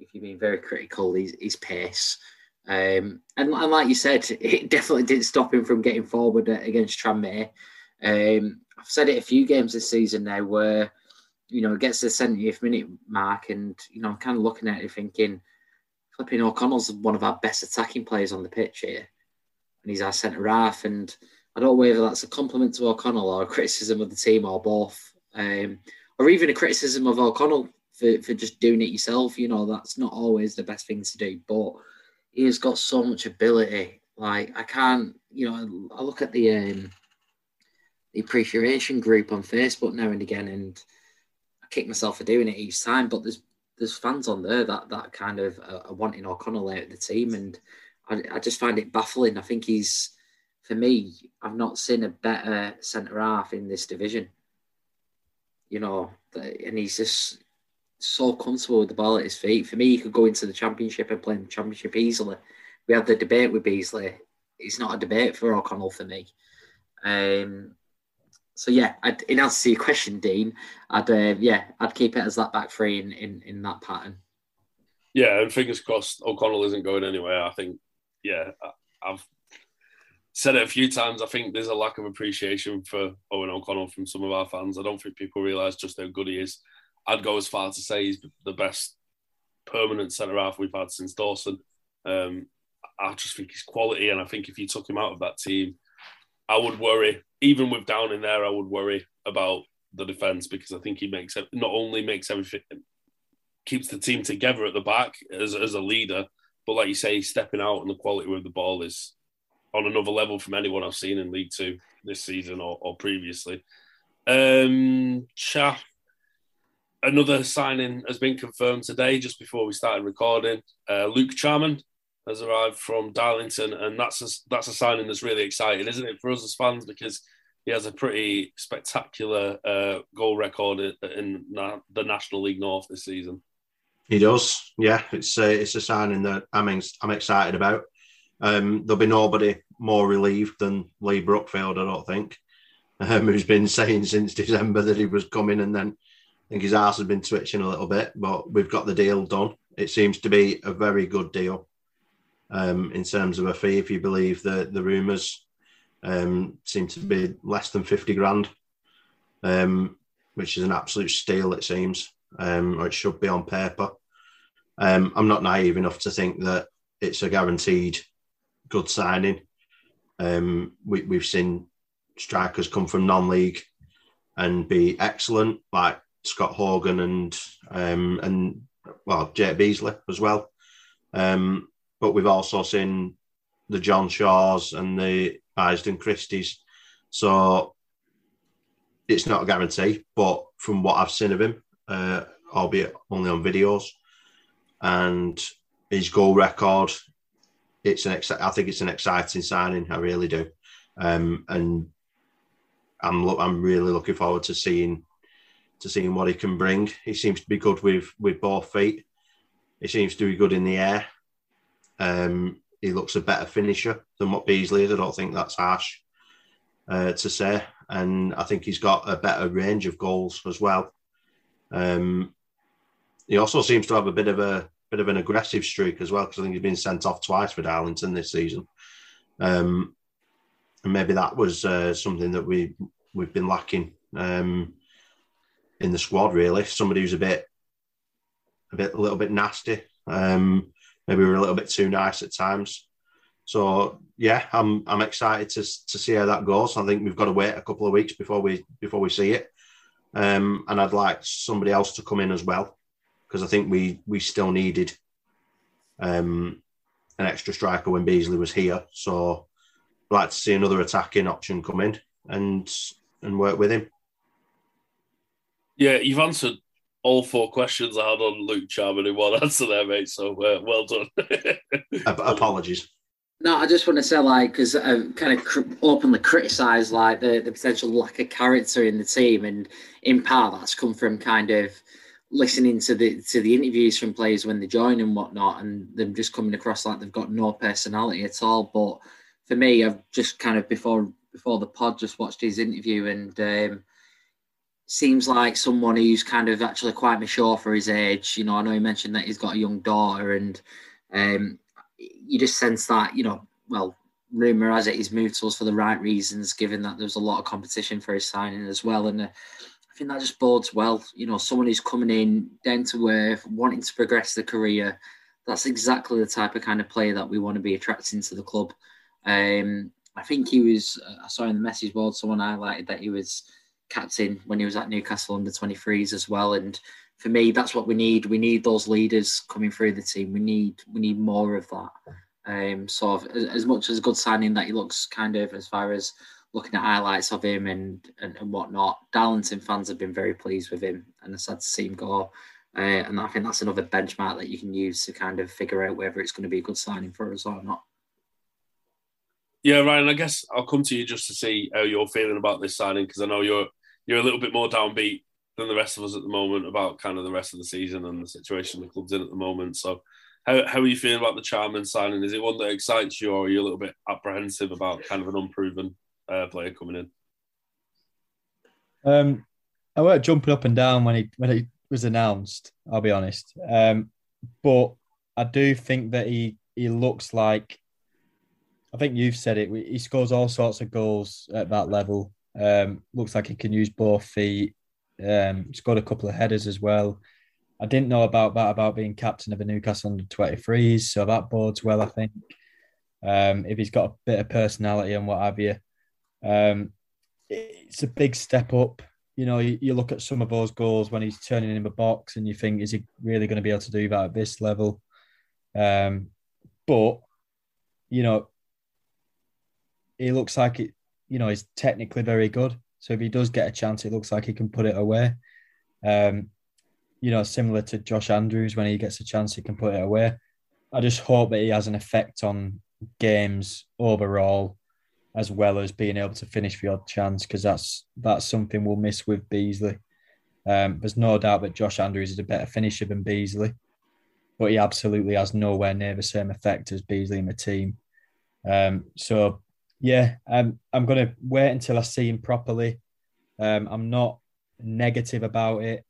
critical, his pace. And like you said, it definitely didn't stop him from getting forward against Tranmere. I've said it a few games this season now where, it gets to the 70th minute mark and, I'm kind of looking at it thinking, flipping O'Connell's one of our best attacking players on the pitch here, and he's our centre-half, and I don't know whether that's a compliment to O'Connell or a criticism of the team or both, or even a criticism of O'Connell for just doing it yourself. That's not always the best thing to do, but he has got so much ability. Like, I can't, I look at the appreciation group on Facebook now and again, and I kick myself for doing it each time, but there's fans on there that kind of are wanting O'Connell out of the team, and I just find it baffling. I think I've not seen a better centre-half in this division, and he's just so comfortable with the ball at his feet. For me, he could go into the Championship and play in the Championship easily. We had the debate with Beasley. It's not a debate for O'Connell for me. So yeah, in answer to your question, Dean, I'd keep it as that back three in that pattern. Yeah, and fingers crossed, O'Connell isn't going anywhere. I think, I've said it a few times. I think there's a lack of appreciation for Eoghan O'Connell from some of our fans. I don't think people realise just how good he is. I'd go as far to say he's the best permanent centre-half we've had since Dawson. I just think his quality, and I think if you took him out of that team, I would worry, even with Down in there, I would worry about the defence, because I think he not only makes everything, keeps the team together at the back as a leader, but like you say, stepping out and the quality with the ball is on another level from anyone I've seen in League Two this season or previously. Another signing has been confirmed today, just before we started recording. Luke Charman has arrived from Darlington, and that's a signing that's really exciting, isn't it, for us as fans, because he has a pretty spectacular goal record in the National League North this season. He does, yeah. It's a signing that I'm excited about. There'll be nobody more relieved than Lee Brookfield, I don't think, who's been saying since December that he was coming, and then I think his arse has been twitching a little bit, but we've got the deal done. It seems to be a very good deal. In terms of a fee, if you believe the rumours, seem to be less than 50 grand, which is an absolute steal, it seems, or it should be on paper. I'm not naive enough to think that it's a guaranteed good signing. We've seen strikers come from non-league and be excellent, like Scott Hogan and Jake Beasley as well. But we've also seen the John Shaws and the Isden Christies. So it's not a guarantee, but from what I've seen of him, albeit only on videos, and his goal record, I think it's an exciting signing. I really do. And I'm really looking forward to seeing what he can bring. He seems to be good with both feet. He seems to be good in the air. He looks a better finisher than what Beasley is. I don't think that's harsh to say. and I think he's got a better range of goals as well. He also seems to have a bit of an aggressive streak as well, because I think he's been sent off twice for Darlington this season. And maybe that was something that we've been lacking in the squad, really. Somebody who's a little bit nasty. Maybe we're a little bit too nice at times. So yeah, I'm excited to see how that goes. I think we've got to wait a couple of weeks before we see it. And I'd like somebody else to come in as well, because I think we still needed an extra striker when Beasley was here. So I'd like to see another attacking option come in and work with him. Yeah, you've answered all four questions I had on Luke Charman in one answer there, mate. So well done. Apologies. No, I just want to say, because I've kind of openly criticised the potential lack of character in the team, and in part that's come from kind of listening to the interviews from players when they join and whatnot, and them just coming across like they've got no personality at all. But for me, I've just kind of before the pod just watched his interview, and seems like someone who's kind of actually quite mature for his age. You know, I know he mentioned that he's got a young daughter, and you just sense that, you know, well, rumour has it he's moved to us for the right reasons, given that there's a lot of competition for his signing as well. And I think that just bodes well. You know, someone who's coming in, down to earth, wanting to progress the career, that's exactly the type of kind of player that we want to be attracting to the club. I think he was, I saw in the message board, someone highlighted that he was captain when he was at Newcastle under 23s as well. And for me, that's what we need. We need those leaders coming through the team. We need more of that. So as much as a good signing that he looks, kind of as far as looking at highlights of him and whatnot, Darlington fans have been very pleased with him, and it's sad to see him go. And I think that's another benchmark that you can use to kind of figure out whether it's going to be a good signing for us or not. Yeah, Ryan, I guess I'll come to you just to see how you're feeling about this signing, because I know you're a little bit more downbeat than the rest of us at the moment about kind of the rest of the season and the situation the club's in at the moment. So how are you feeling about the Charman signing? Is it one that excites you, or are you a little bit apprehensive about kind of an unproven player coming in? I weren't jumping up and down when he was announced, I'll be honest. But I do think that he looks like, I think you've said it, he scores all sorts of goals at that level. Looks like he can use both feet. Scored a couple of headers as well. I didn't know about that, about being captain of a Newcastle under 23s, so that bodes well, I think. If he's got a bit of personality and what have you. It's a big step up. You know, you look at some of those goals when he's turning in the box and you think, is he really going to be able to do that at this level? But, you know, he looks like it. You know, he's technically very good. So if he does get a chance, it looks like he can put it away. You know, similar to Josh Andrews, when he gets a chance, he can put it away. I just hope that he has an effect on games overall, as well as being able to finish the odd chance, because that's something we'll miss with Beasley. There's no doubt that Josh Andrews is a better finisher than Beasley, but he absolutely has nowhere near the same effect as Beasley in the team. So... yeah, I'm going to wait until I see him properly. I'm not negative about it,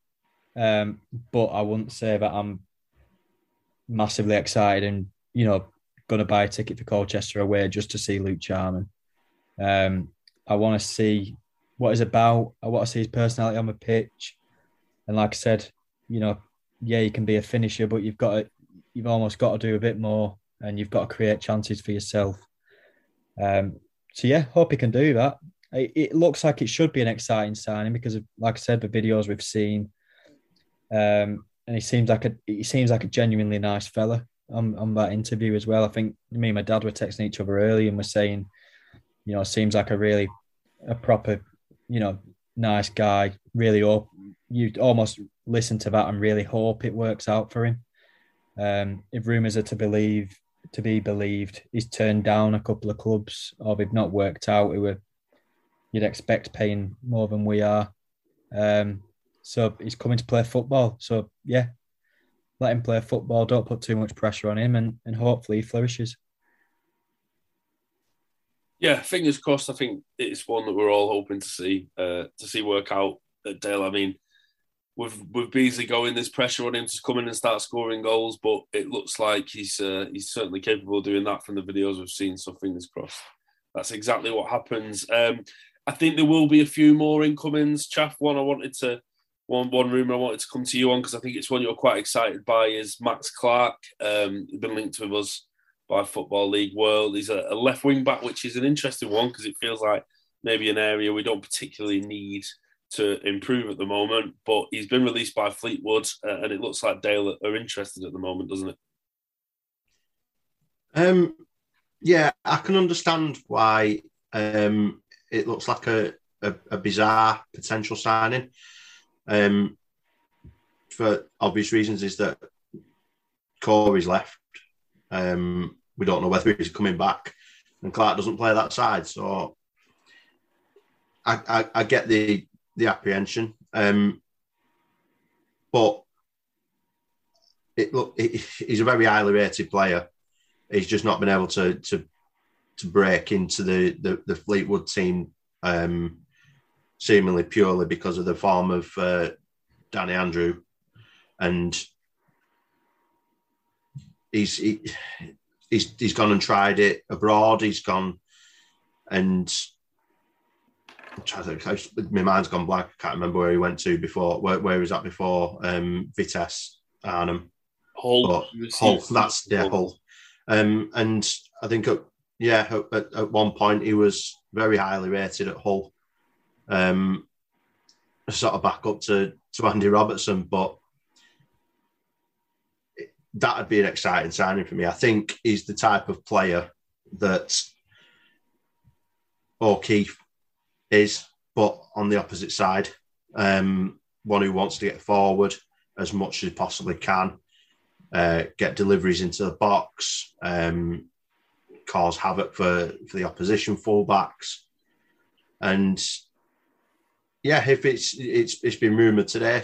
but I wouldn't say that I'm massively excited and, you know, going to buy a ticket for Colchester away just to see Luke Charman. I want to see what he's about. I want to see his personality on the pitch. And like I said, you know, yeah, you can be a finisher, but you've almost got to do a bit more, and you've got to create chances for yourself. So yeah, hope he can do that. It looks like it should be an exciting signing because, of, like I said, the videos we've seen, and he seems like a genuinely nice fella on that interview as well. I think me and my dad were texting each other earlier and were saying, you know, seems like a proper, you know, nice guy. Really, you'd almost listen to that and really hope it works out for him. If rumours are to be believed, he's turned down a couple of clubs, or they've not worked out, you'd expect paying more than we are. So he's coming to play football. So yeah, let him play football. Don't put too much pressure on him, and hopefully he flourishes. Yeah, fingers crossed. I think it's one that we're all hoping to see work out at Dale. I mean, with Beasley going, there's pressure on him to come in and start scoring goals, but it looks like he's certainly capable of doing that from the videos we've seen, so fingers crossed. That's exactly what happens. I think there will be a few more incomings. Chaff, one rumour I wanted to come to you on, because I think it's one you're quite excited by, is Max Clark. He's been linked with us by Football League World. He's a left wing back, which is an interesting one because it feels like maybe an area we don't particularly need to improve at the moment, but he's been released by Fleetwood, and it looks like Dale are interested at the moment, doesn't it? Yeah, I can understand why it looks like a bizarre potential signing. For obvious reasons, is that Corey's left. We don't know whether he's coming back, and Clark doesn't play that side, so I get the apprehension, but he's a very highly rated player. He's just not been able to break into the Fleetwood team, seemingly purely because of the form of Danny Andrew, and he's gone and tried it abroad. He's gone and my mind's gone blank. I can't remember where he went to before. Where was that before? Vitesse, Arnhem, Hull. That's Hull. And I think at one point he was very highly rated at Hull, sort of back up to Andy Robertson. But that would be an exciting signing for me. I think he's the type of player that O'Keefe is, but on the opposite side, one who wants to get forward as much as he possibly can, get deliveries into the box, cause havoc for the opposition fullbacks. And yeah, if it's been rumoured today,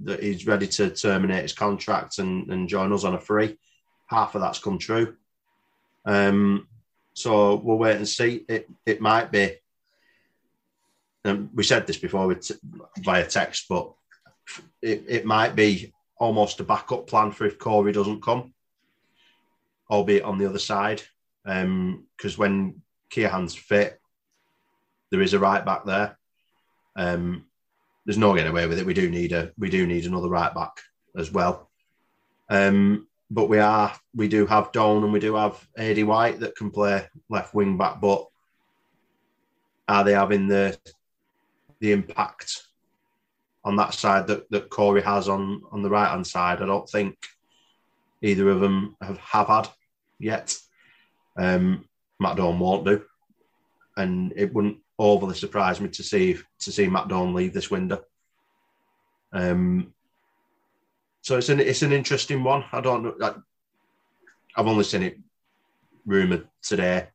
that he's ready to terminate his contract and join us on a free. Half of that's come true. So we'll wait and see. It might be. We said this before via text, but it might be almost a backup plan for if Corey doesn't come, albeit on the other side. Because when Keoughan's fit, there is a right back there. There's no getting away with it. We do need another right back as well. But we do have Doan and we do have Ady White that can play left wing back. But are they having the impact on that side that Corey has on the right hand side? I don't think either of them have had yet. Matt Dorn won't do, and it wouldn't overly surprise me to see Matt Dorn leave this window. So it's an interesting one. I don't know. I've only seen it rumoured today,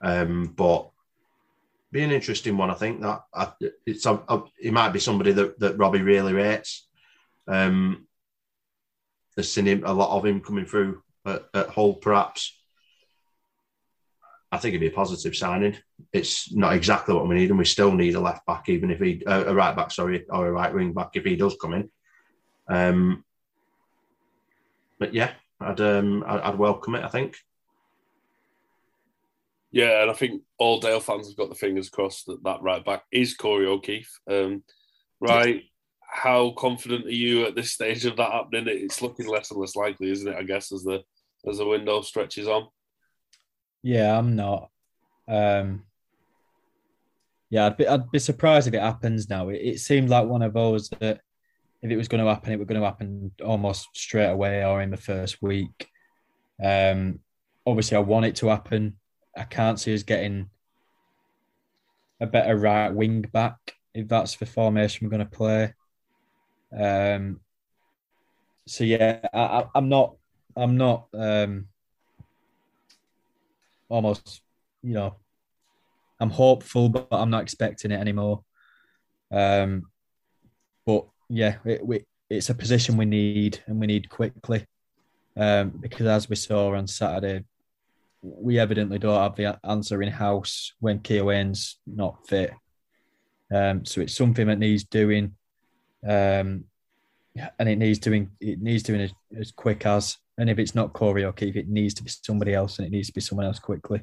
but be an interesting one. I think that it might be somebody that Robbie really rates. I've seen a lot of him coming through at Hull, perhaps. I think it'd be a positive signing. It's not exactly what we need, and we still need a left back, even if a right back, or a right wing back if he does come in. But yeah, I'd welcome it, I think. Yeah, and I think all Dale fans have got the fingers crossed that right back is Corey O'Keefe. Right, how confident are you at this stage of that happening? It's looking less and less likely, isn't it? I guess as the window stretches on. Yeah, I'm not. I'd be surprised if it happens now. It seemed like one of those that if it was going to happen, it was going to happen almost straight away or in the first week. Obviously, I want it to happen. I can't see us getting a better right wing back if that's the formation we're going to play. So yeah, I'm not. Almost, you know, I'm hopeful, but I'm not expecting it anymore. But yeah, it's a position we need, and we need quickly, because as we saw on Saturday, we evidently don't have the answer in-house when Keohane's not fit. So it's something that needs doing, and it needs doing as quick as. And if it's not Corey or Keith, it needs to be somebody else, and it needs to be someone else quickly,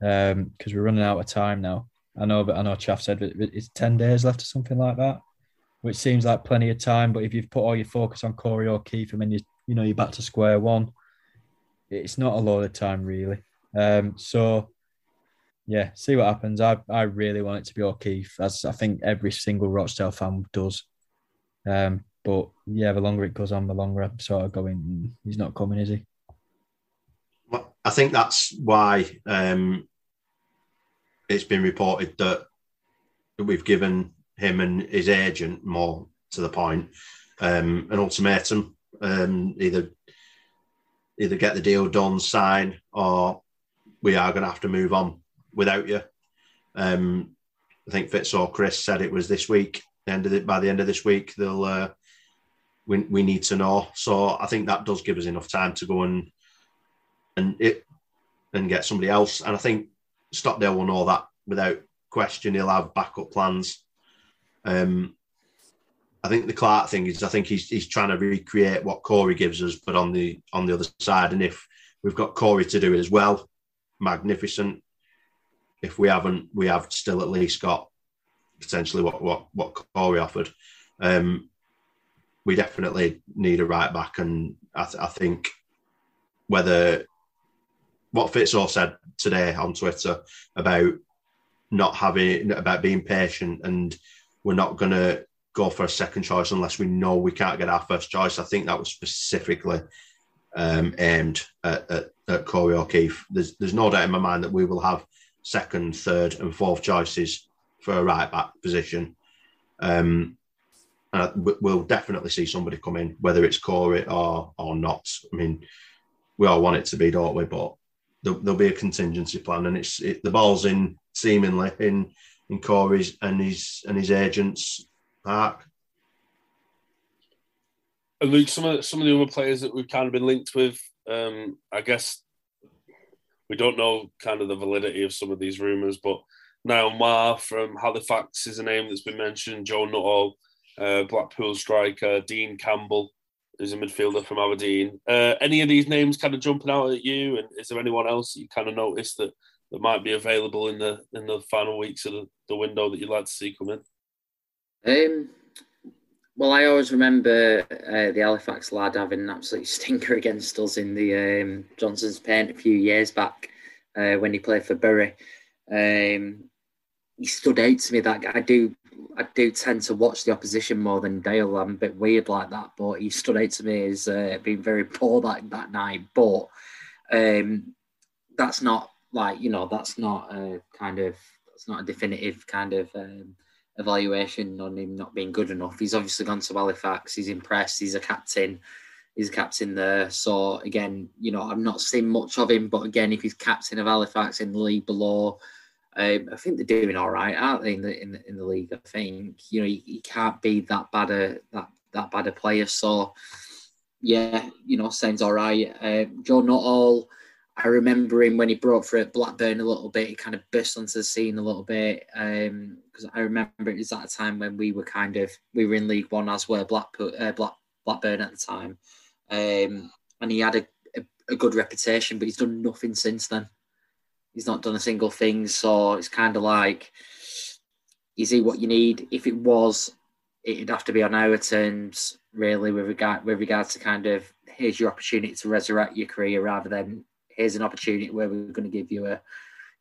because we're running out of time now. I know. Chaff said that it's 10 days left or something like that, which seems like plenty of time. But if you've put all your focus on Corey or Keith, and then you're back to square one, it's not a lot of time really. So. Yeah, see what happens. I really want it to be O'Keefe, as I think every single Rochdale fan does. But yeah, the longer it goes on, the longer I'm sort of going, he's not coming, is he? Well, I think that's why it's been reported that we've given him and his agent, more to the point, an ultimatum. Either get the deal done, sign, or we are going to have to move on without you. I think Fitz or Chris said it was this week. By the end of this week, they'll we need to know. So I think that does give us enough time to go and get somebody else. And I think Stockdale will know that without question. He'll have backup plans. I think the Clark thing is, I think he's trying to recreate what Corey gives us, but on the other side. And if we've got Corey to do it as well, magnificent. If we haven't, we have still at least got potentially what Corey offered. We definitely need a right back, and I think whether what Fitzall said today on Twitter about being patient, and we're not going to go for a second choice unless we know we can't get our first choice. I think that was specifically aimed at Corey O'Keefe. There's no doubt in my mind that we will have second, third and fourth choices for a right-back position. We'll definitely see somebody come in, whether it's Corey or not. I mean, we all want it to be, don't we? But there'll be a contingency plan, and the ball's in, seemingly, in Corey's and his agent's park. And Luke, some of the other players that we've kind of been linked with, I guess we don't know kind of the validity of some of these rumours, but Niall Maher from Halifax is a name that's been mentioned. Joe Nuttall, Blackpool striker. Dean Campbell is a midfielder from Aberdeen. Any of these names kind of jumping out at you? And is there anyone else that you kind of noticed that might be available in the final weeks of the window that you'd like to see come in? Well, I always remember the Halifax lad having an absolute stinker against us in the Johnson's Paint a few years back when he played for Bury. He stood out to me, that guy. I do tend to watch the opposition more than Dale. I'm a bit weird like that, but he stood out to me as being very poor that night. But that's not like, that's not a kind of, that's not a definitive kind of evaluation on him not being good enough. He's obviously gone to Halifax, he's impressed, he's a captain there. So again, I've not seen much of him, but again, if he's captain of Halifax in the league below, I think they're doing all right, aren't they, in the league? I think, he can't be that bad a player. So yeah, sounds all right. Joe Nuttall, I remember him when he broke through at Blackburn a little bit. He kind of burst onto the scene a little bit, because I remember it was that time when we were in League One, as were Blackburn at the time, and he had a good reputation, but he's done nothing since then. He's not done a single thing, so it's kind of like, is he what you need? If it was, it'd have to be on our terms, really, with regard to kind of, here's your opportunity to resurrect your career, rather than here's an opportunity where we're going to give you a,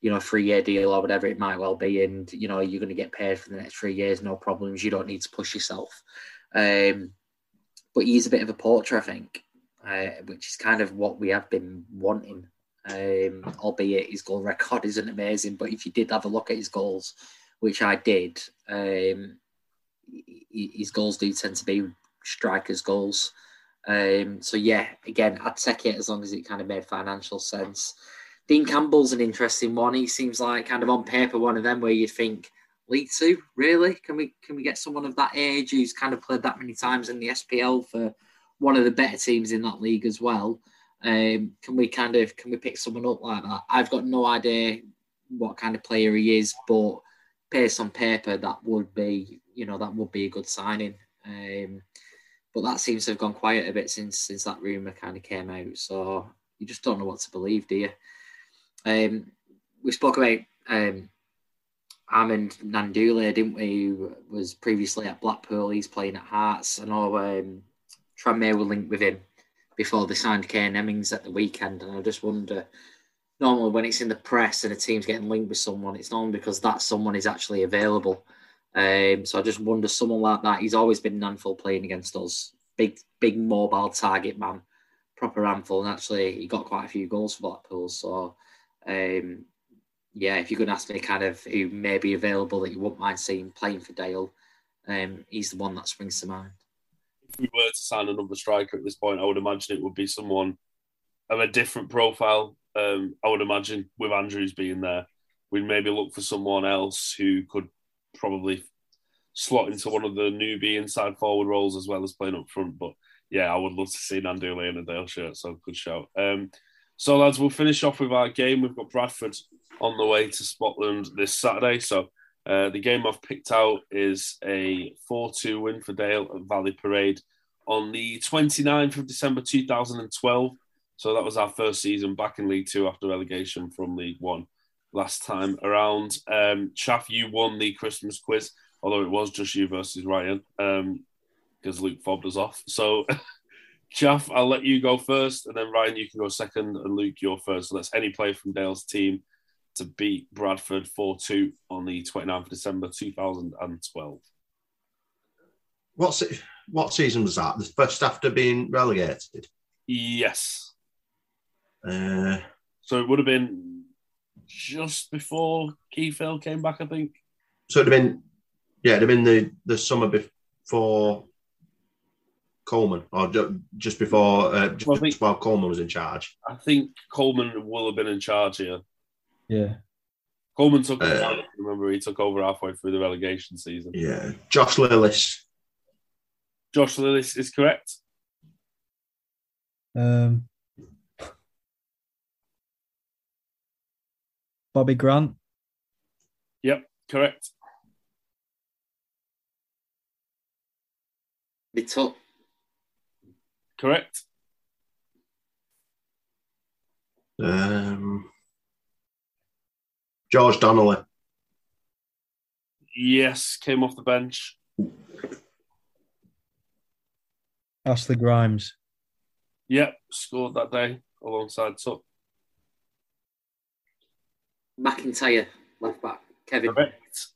3-year deal or whatever it might well be, and you're going to get paid for the next 3 years, no problems. You don't need to push yourself. But he's a bit of a poacher, I think, which is kind of what we have been wanting. Albeit his goal record isn't amazing, but if you did have a look at his goals, which I did, his goals do tend to be strikers' goals. So yeah, again, I'd take it as long as it kind of made financial sense. Dean Campbell's an interesting one. He seems like kind of on paper one of them where you think, League Two, really? Can we get someone of that age who's kind of played that many times in the SPL for one of the better teams in that league as well? Can we pick someone up like that? I've got no idea what kind of player he is, but based on paper, that would be a good signing. But that seems to have gone quiet a bit since that rumour kind of came out. So you just don't know what to believe, do you? We spoke about Ahmed Nandule, didn't we? Who was previously at Blackpool. He's playing at Hearts. I know Tranmere were linked with him before they signed Cairn Emmings at the weekend. And I just wonder, normally when it's in the press and a team's getting linked with someone, it's normally because that someone is actually available. So I just wonder, someone like that, he's always been an handful playing against us. Big mobile target man, proper handful. And actually, he got quite a few goals for Blackpool. So, if you're going to ask me kind of who may be available that you wouldn't mind seeing playing for Dale, he's the one that springs to mind. If we were to sign another striker at this point, I would imagine it would be someone of a different profile. I would imagine with Andrews being there, we'd maybe look for someone else who could probably slot into one of the Newby inside forward roles as well as playing up front. But yeah, I would love to see Nandule in a Dale shirt, so good shout. So lads, we'll finish off with our game. We've got Bradford on the way to Spotland this Saturday. So the game I've picked out is a 4-2 win for Dale at Valley Parade on the 29th of December 2012. So that was our first season back in League Two after relegation from League One last time around. Chaff, you won the Christmas quiz, although it was just you versus Ryan because Luke fobbed us off. So, Chaff, I'll let you go first, and then Ryan, you can go second, and Luke, you're first. So that's any player from Dale's team to beat Bradford 4-2 on the 29th of December 2012. What season was that? The first after being relegated? Yes. So it would have been just before Keyfield came back, I think. So it'd have been, the summer before Coleman, or just before, while Coleman was in charge. I think Coleman will have been in charge here. Yeah. Coleman took over, I remember, he took over halfway through the relegation season. Yeah. Josh Lillis. Josh Lillis is correct. Bobby Grant. Yep, correct. Mitchell. Correct. George Donnelly. Yes, came off the bench. Ashley Grimes. Yep, scored that day alongside Tuck. McIntyre, left back. Kevin. Correct.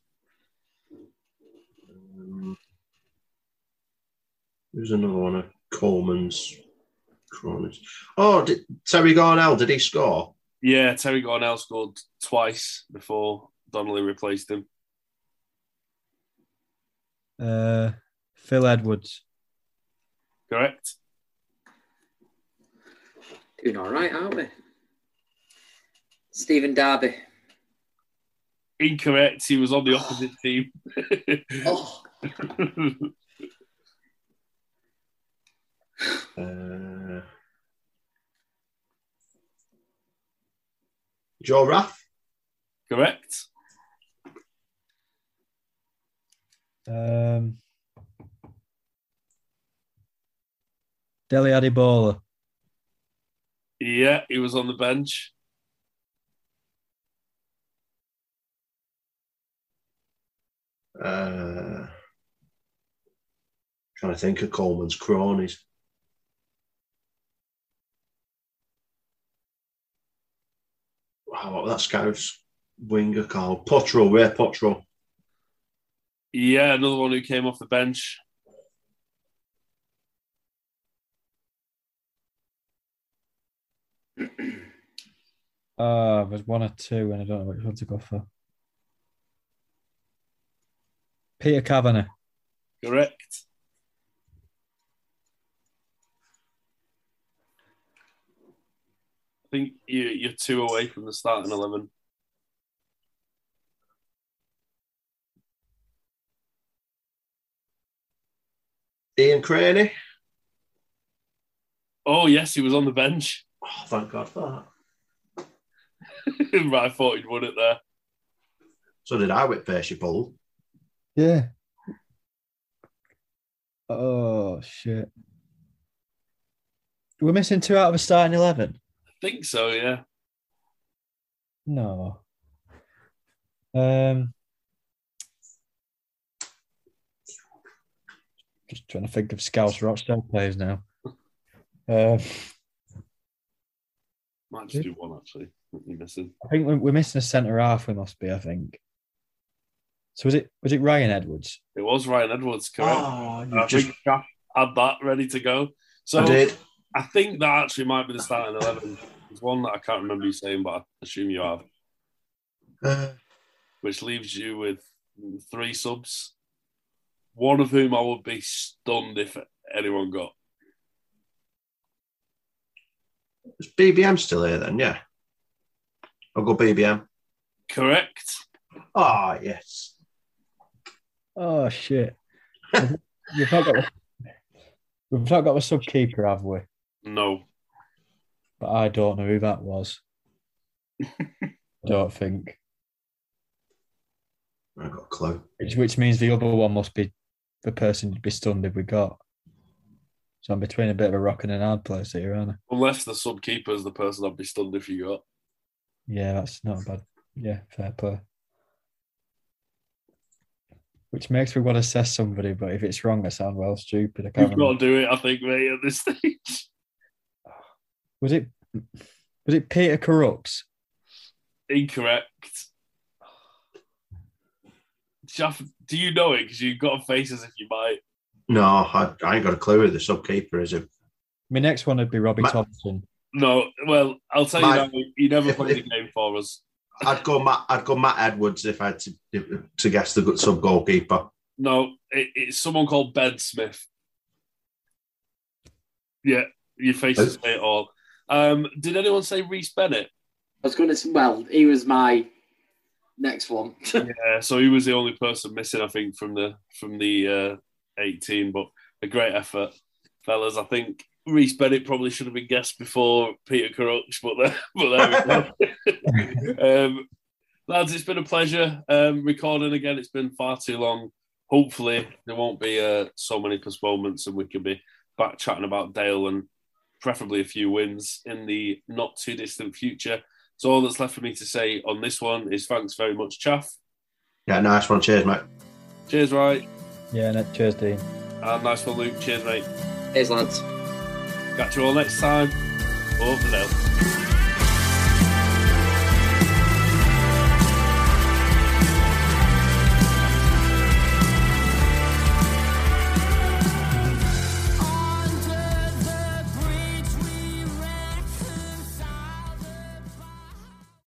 There's another one of Coleman's cronies. Oh, Terry Gornell, did he score? Yeah, Terry Gornell scored twice before Donnelly replaced him. Phil Edwards. Correct. Doing all right, aren't we? Stephen Darby. Incorrect. He was on the opposite team. Oh. Joe Rath. Correct. Dele Adebola. Yeah, he was on the bench. Trying to think of Coleman's cronies. Wow, that Scouse winger called Potro. Where Potro? Yeah, another one who came off the bench. There's one or two, and I don't know which one to go for. Peter Kavanagh. Correct. I think you're two away from the starting 11. Ian Craney. Oh, yes, he was on the bench. Oh, thank God for that. I thought he'd won it there. So did I with Percy Paul. Yeah. Oh, shit. We're missing two out of a starting 11? I think so, yeah. No. Just trying to think of Scouse Rochdale players now. Might just do one, actually. You're missing. I think we're missing a centre-half, we must be, I think. So was it Ryan Edwards? It was Ryan Edwards, correct. Oh, I think Josh had that ready to go. So I did. I think that actually might be the starting 11. There's one that I can't remember you saying, but I assume you have. Which leaves you with three subs. One of whom I would be stunned if anyone got. Is BBM still here then? Yeah. I'll go BBM. Correct. Ah, oh, yes. Oh, shit. We've not got a sub-keeper, have we? No. But I don't know who that was. I don't think. I've got a clue. Which means the other one must be the person to be stunned if we got. So I'm between a bit of a rock and an hard place here, aren't I? Unless the sub-keeper is the person I'd be stunned if you got. Yeah, that's not bad. Yeah, fair play. Which makes me want to assess somebody, but if it's wrong, I sound well stupid. I can't remember. You've got to do it, I think, mate, at this stage. Was it Peter Corrupts? Incorrect. Jeff, do you know it? Because you've got a face as if you might. No, I ain't got a clue who the sub-keeper is. My next one would be Robbie Thompson. No, well, I'll tell you that. You never played the game for us. I'd go Matt Edwards if I had to guess the good sub goalkeeper. No, it's someone called Ben Smith. Yeah, your face is it all. Did anyone say Reece Bennett? I was going to say, well, he was my next one. Yeah, so he was the only person missing, I think, from the 18. But a great effort, fellas. I think Reece Bennett probably should have been guessed before Peter Corrupts, but there we go. Lads, it's been a pleasure recording again. It's been far too long. Hopefully there won't be so many postponements and we can be back chatting about Dale and preferably a few wins in the not too distant future. So all that's left for me to say on this one is thanks very much, Chaff. Yeah, nice one. Cheers, mate. Cheers, Wright. Yeah, no, cheers, Dean. And nice one, Luke. Cheers, mate. Cheers, lads. Catch you all next time. Over now.